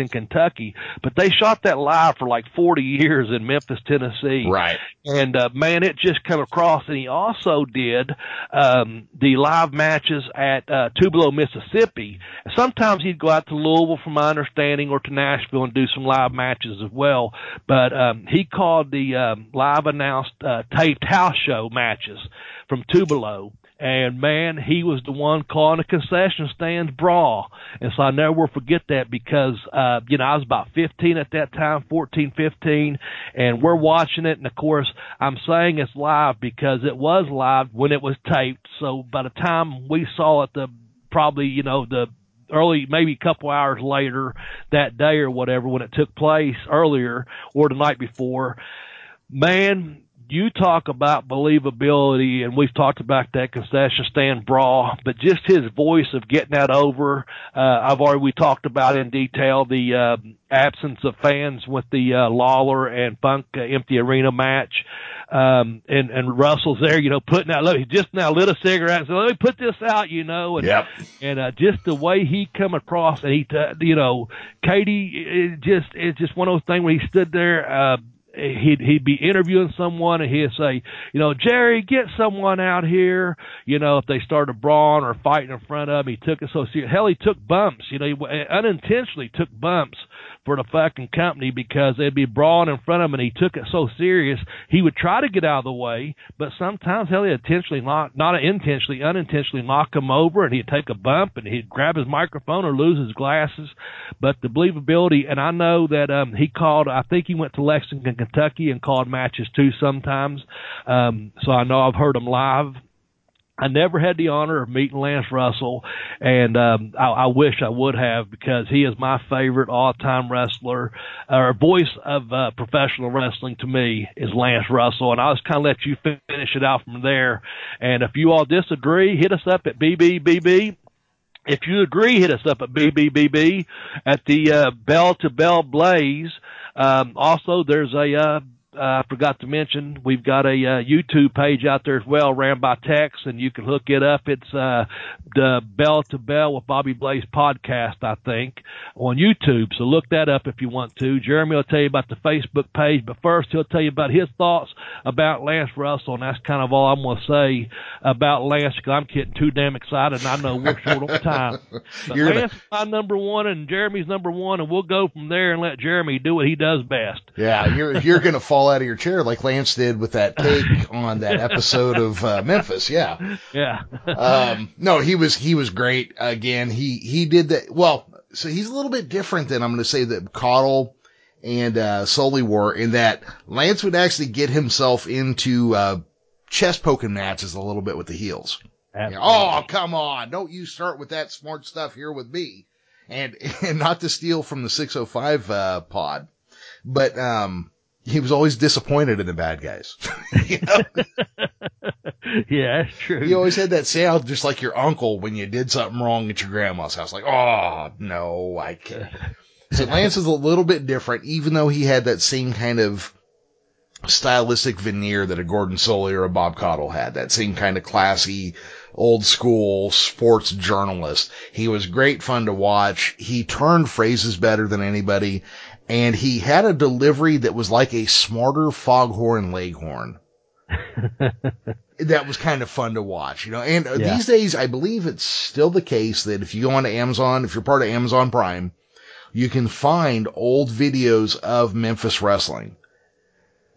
Kentucky. But they shot that live for like 40 years in Memphis, Tennessee. Right. And, man, it just came across. And he also did the live matches at Tupelo, Mississippi. Sometimes he'd go out to Louisville, from my understanding, or to Nashville and do some live matches as well. But he called the live-announced taped house show matches from Tupelo, and man, he was the one calling a concession stand brawl. And so I never will forget that because, I was about 15 at that time, 14, 15, and we're watching it. And of course, I'm saying it's live because it was live when it was taped. So by the time we saw it, maybe a couple hours later that day or whatever, when it took place earlier or the night before, man, you talk about believability, and we've talked about that concession stand brawl, but just his voice of getting that over. We talked about in detail the absence of fans with the Lawler and Funk empty arena match, and Russell's there, putting out. Look, he just now lit a cigarette and said, "Let me put this out," And yep. and just the way he come across, and Katie, it's just one of those things when he stood there. He'd be interviewing someone and he'd say, "Jerry, get someone out here." If they started brawling or fighting in front of him, he took it so serious. Hell, he took bumps. He unintentionally took bumps for the fucking company because they'd be brawling in front of him, and he took it so serious. He would try to get out of the way, but sometimes he'd unintentionally knock him over, and he'd take a bump and he'd grab his microphone or lose his glasses. But the believability, and I know that he went to Lexington, Kentucky and called matches too sometimes. So I know I've heard him live. I never had the honor of meeting Lance Russell, and I wish I would have, because he is my favorite all-time wrestler, or voice of professional wrestling to me is Lance Russell, and I'll just kind of let you finish it out from there. And if you all disagree, hit us up at BBBB. If you agree, hit us up at BBBB at the Bell to Bell Blaze. Also, there's a... I forgot to mention, we've got a YouTube page out there as well, ran by Tex, and you can hook it up. It's the Bell to Bell with Bobby Blaze podcast, I think, on YouTube. So look that up if you want to. Jeremy will tell you about the Facebook page, but first he'll tell you about his thoughts about Lance Russell, and that's kind of all I'm going to say about Lance, because I'm getting too damn excited, and I know we're short on time. But Lance is my number one, and Jeremy's number one, and we'll go from there and let Jeremy do what he does best. Yeah, you're going to fall out of your chair like Lance did with that take on that episode of Memphis. Yeah. No, he was great. Again, he did that. Well, so he's a little bit different than I'm going to say that Caudle and Sully were, in that Lance would actually get himself into chest poking matches a little bit with the heels. Oh, come on. Don't you start with that smart stuff here with me. And not to steal from the 605 pod, but, he was always disappointed in the bad guys. Yeah, that's true. He always had that sound, just like your uncle when you did something wrong at your grandma's house. Like, oh, no, I can't. So Lance is a little bit different, even though he had that same kind of stylistic veneer that a Gordon Sully or a Bob Caudle had, that same kind of classy, old school sports journalist. He was great fun to watch. He turned phrases better than anybody. And he had a delivery that was like a smarter foghorn leghorn. That was kind of fun to watch, And These days, I believe it's still the case that if you go onto Amazon, if you're part of Amazon Prime, you can find old videos of Memphis wrestling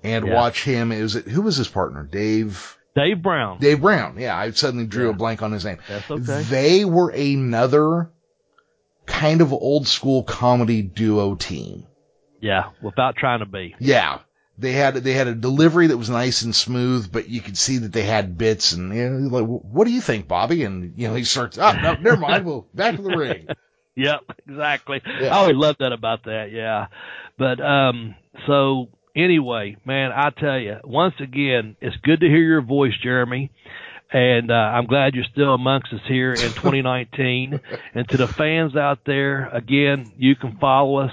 and watch him. Who was his partner? Dave Brown. Dave Brown. Yeah, I suddenly drew a blank on his name. That's okay. They were another kind of old school comedy duo team. Yeah, without trying to be. Yeah. They had a delivery that was nice and smooth, but you could see that they had bits and, like, what do you think, Bobby? And, he starts, oh, no, never mind. Well, back to the ring. Yep, exactly. Yeah. I always loved that about that. Yeah. But, so anyway, man, I tell you, once again, it's good to hear your voice, Jeremy. And I'm glad you're still amongst us here in 2019. And to the fans out there, again, you can follow us.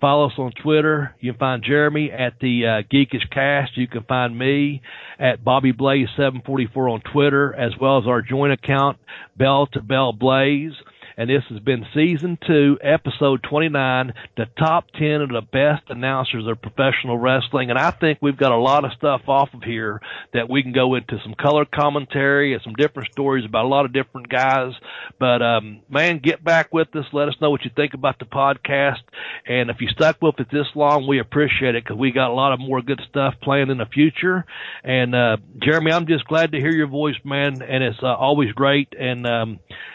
Follow us on Twitter. You can find Jeremy at the Geekish Cast. You can find me at Bobby Blaze 744 on Twitter, as well as our joint account, Bell to Bell Blaze. And this has been Season 2, Episode 29, the top 10 of the best announcers of professional wrestling. And I think we've got a lot of stuff off of here that we can go into some color commentary and some different stories about a lot of different guys. But, man, get back with us. Let us know what you think about the podcast. And if you stuck with it this long, we appreciate it because we got a lot of more good stuff planned in the future. And, Jeremy, I'm just glad to hear your voice, man. And it's always great. And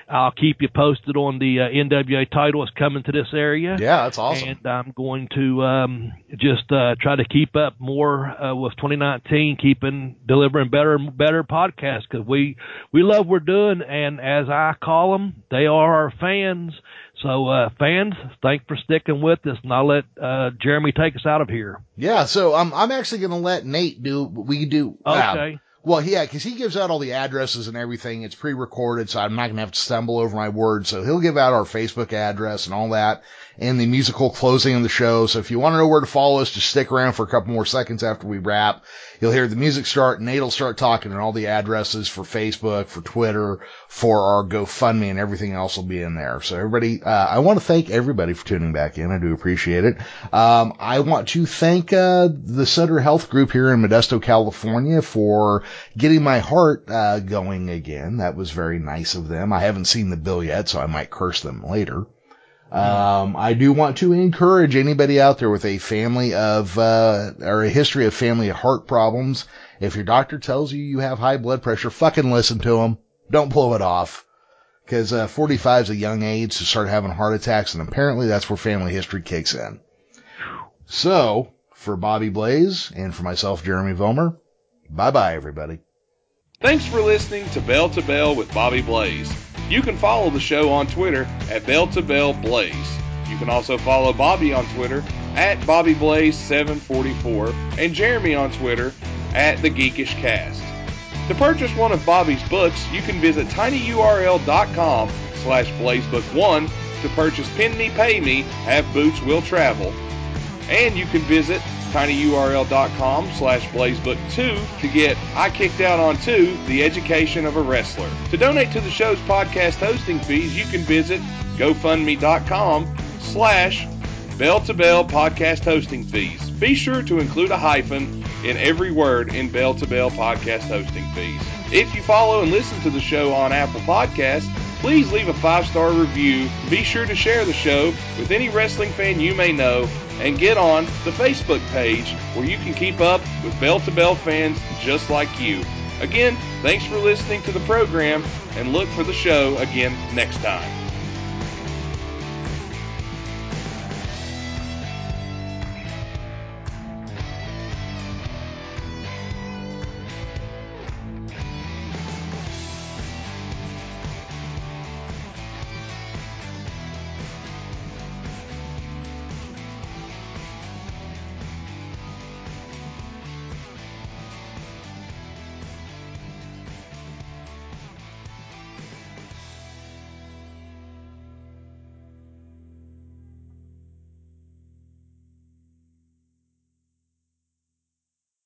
I'll keep you posted on the NWA title is coming to this area. Yeah, that's awesome. And I'm going to just try to keep up more with 2019, delivering better and better podcasts because we love what we're doing. And as I call them, they are our fans. So, fans, thanks for sticking with us, and I'll let Jeremy take us out of here. Yeah, so I'm actually going to let Nate do what we do. Okay. Well, yeah, because he gives out all the addresses and everything. It's pre-recorded, so I'm not going to have to stumble over my words. So he'll give out our Facebook address and all that and the musical closing of the show. So if you want to know where to follow us, just stick around for a couple more seconds after we wrap. You'll hear the music start, and Nate'll start talking, and all the addresses for Facebook, for Twitter, for our GoFundMe, and everything else will be in there. So everybody, I want to thank everybody for tuning back in. I do appreciate it. I want to thank the Sutter Health Group here in Modesto, California for getting my heart going again. That was very nice of them. I haven't seen the bill yet, so I might curse them later. I do want to encourage anybody out there with a family of or a history of family heart problems. If your doctor tells you you have high blood pressure, fucking listen to them. Don't blow it off. Because 45 is a young age to start having heart attacks, and apparently that's where family history kicks in. So, for Bobby Blaze and for myself, Jeremy Vilmer, bye-bye, everybody. Thanks for listening to Bell with Bobby Blaze. You can follow the show on Twitter at Bell to Bell Blaze. You can also follow Bobby on Twitter at BobbyBlaze744 and Jeremy on Twitter at The Geekish Cast. To purchase one of Bobby's books, you can visit tinyurl.com/blazebook1 to purchase Pin Me, Pay Me, Have Boots, Will Travel. And you can visit tinyurl.com/blazebook2 to get I Kicked Out on 2, The Education of a Wrestler. To donate to the show's podcast hosting fees, you can visit gofundme.com/bell-to-bell podcast hosting fees. Be sure to include a hyphen in every word in Bell to Bell podcast hosting fees. If you follow and listen to the show on Apple Podcasts, please leave a 5-star review. Be sure to share the show with any wrestling fan you may know, and get on the Facebook page where you can keep up with Bell to Bell fans just like you. Again, thanks for listening to the program, and look for the show again next time.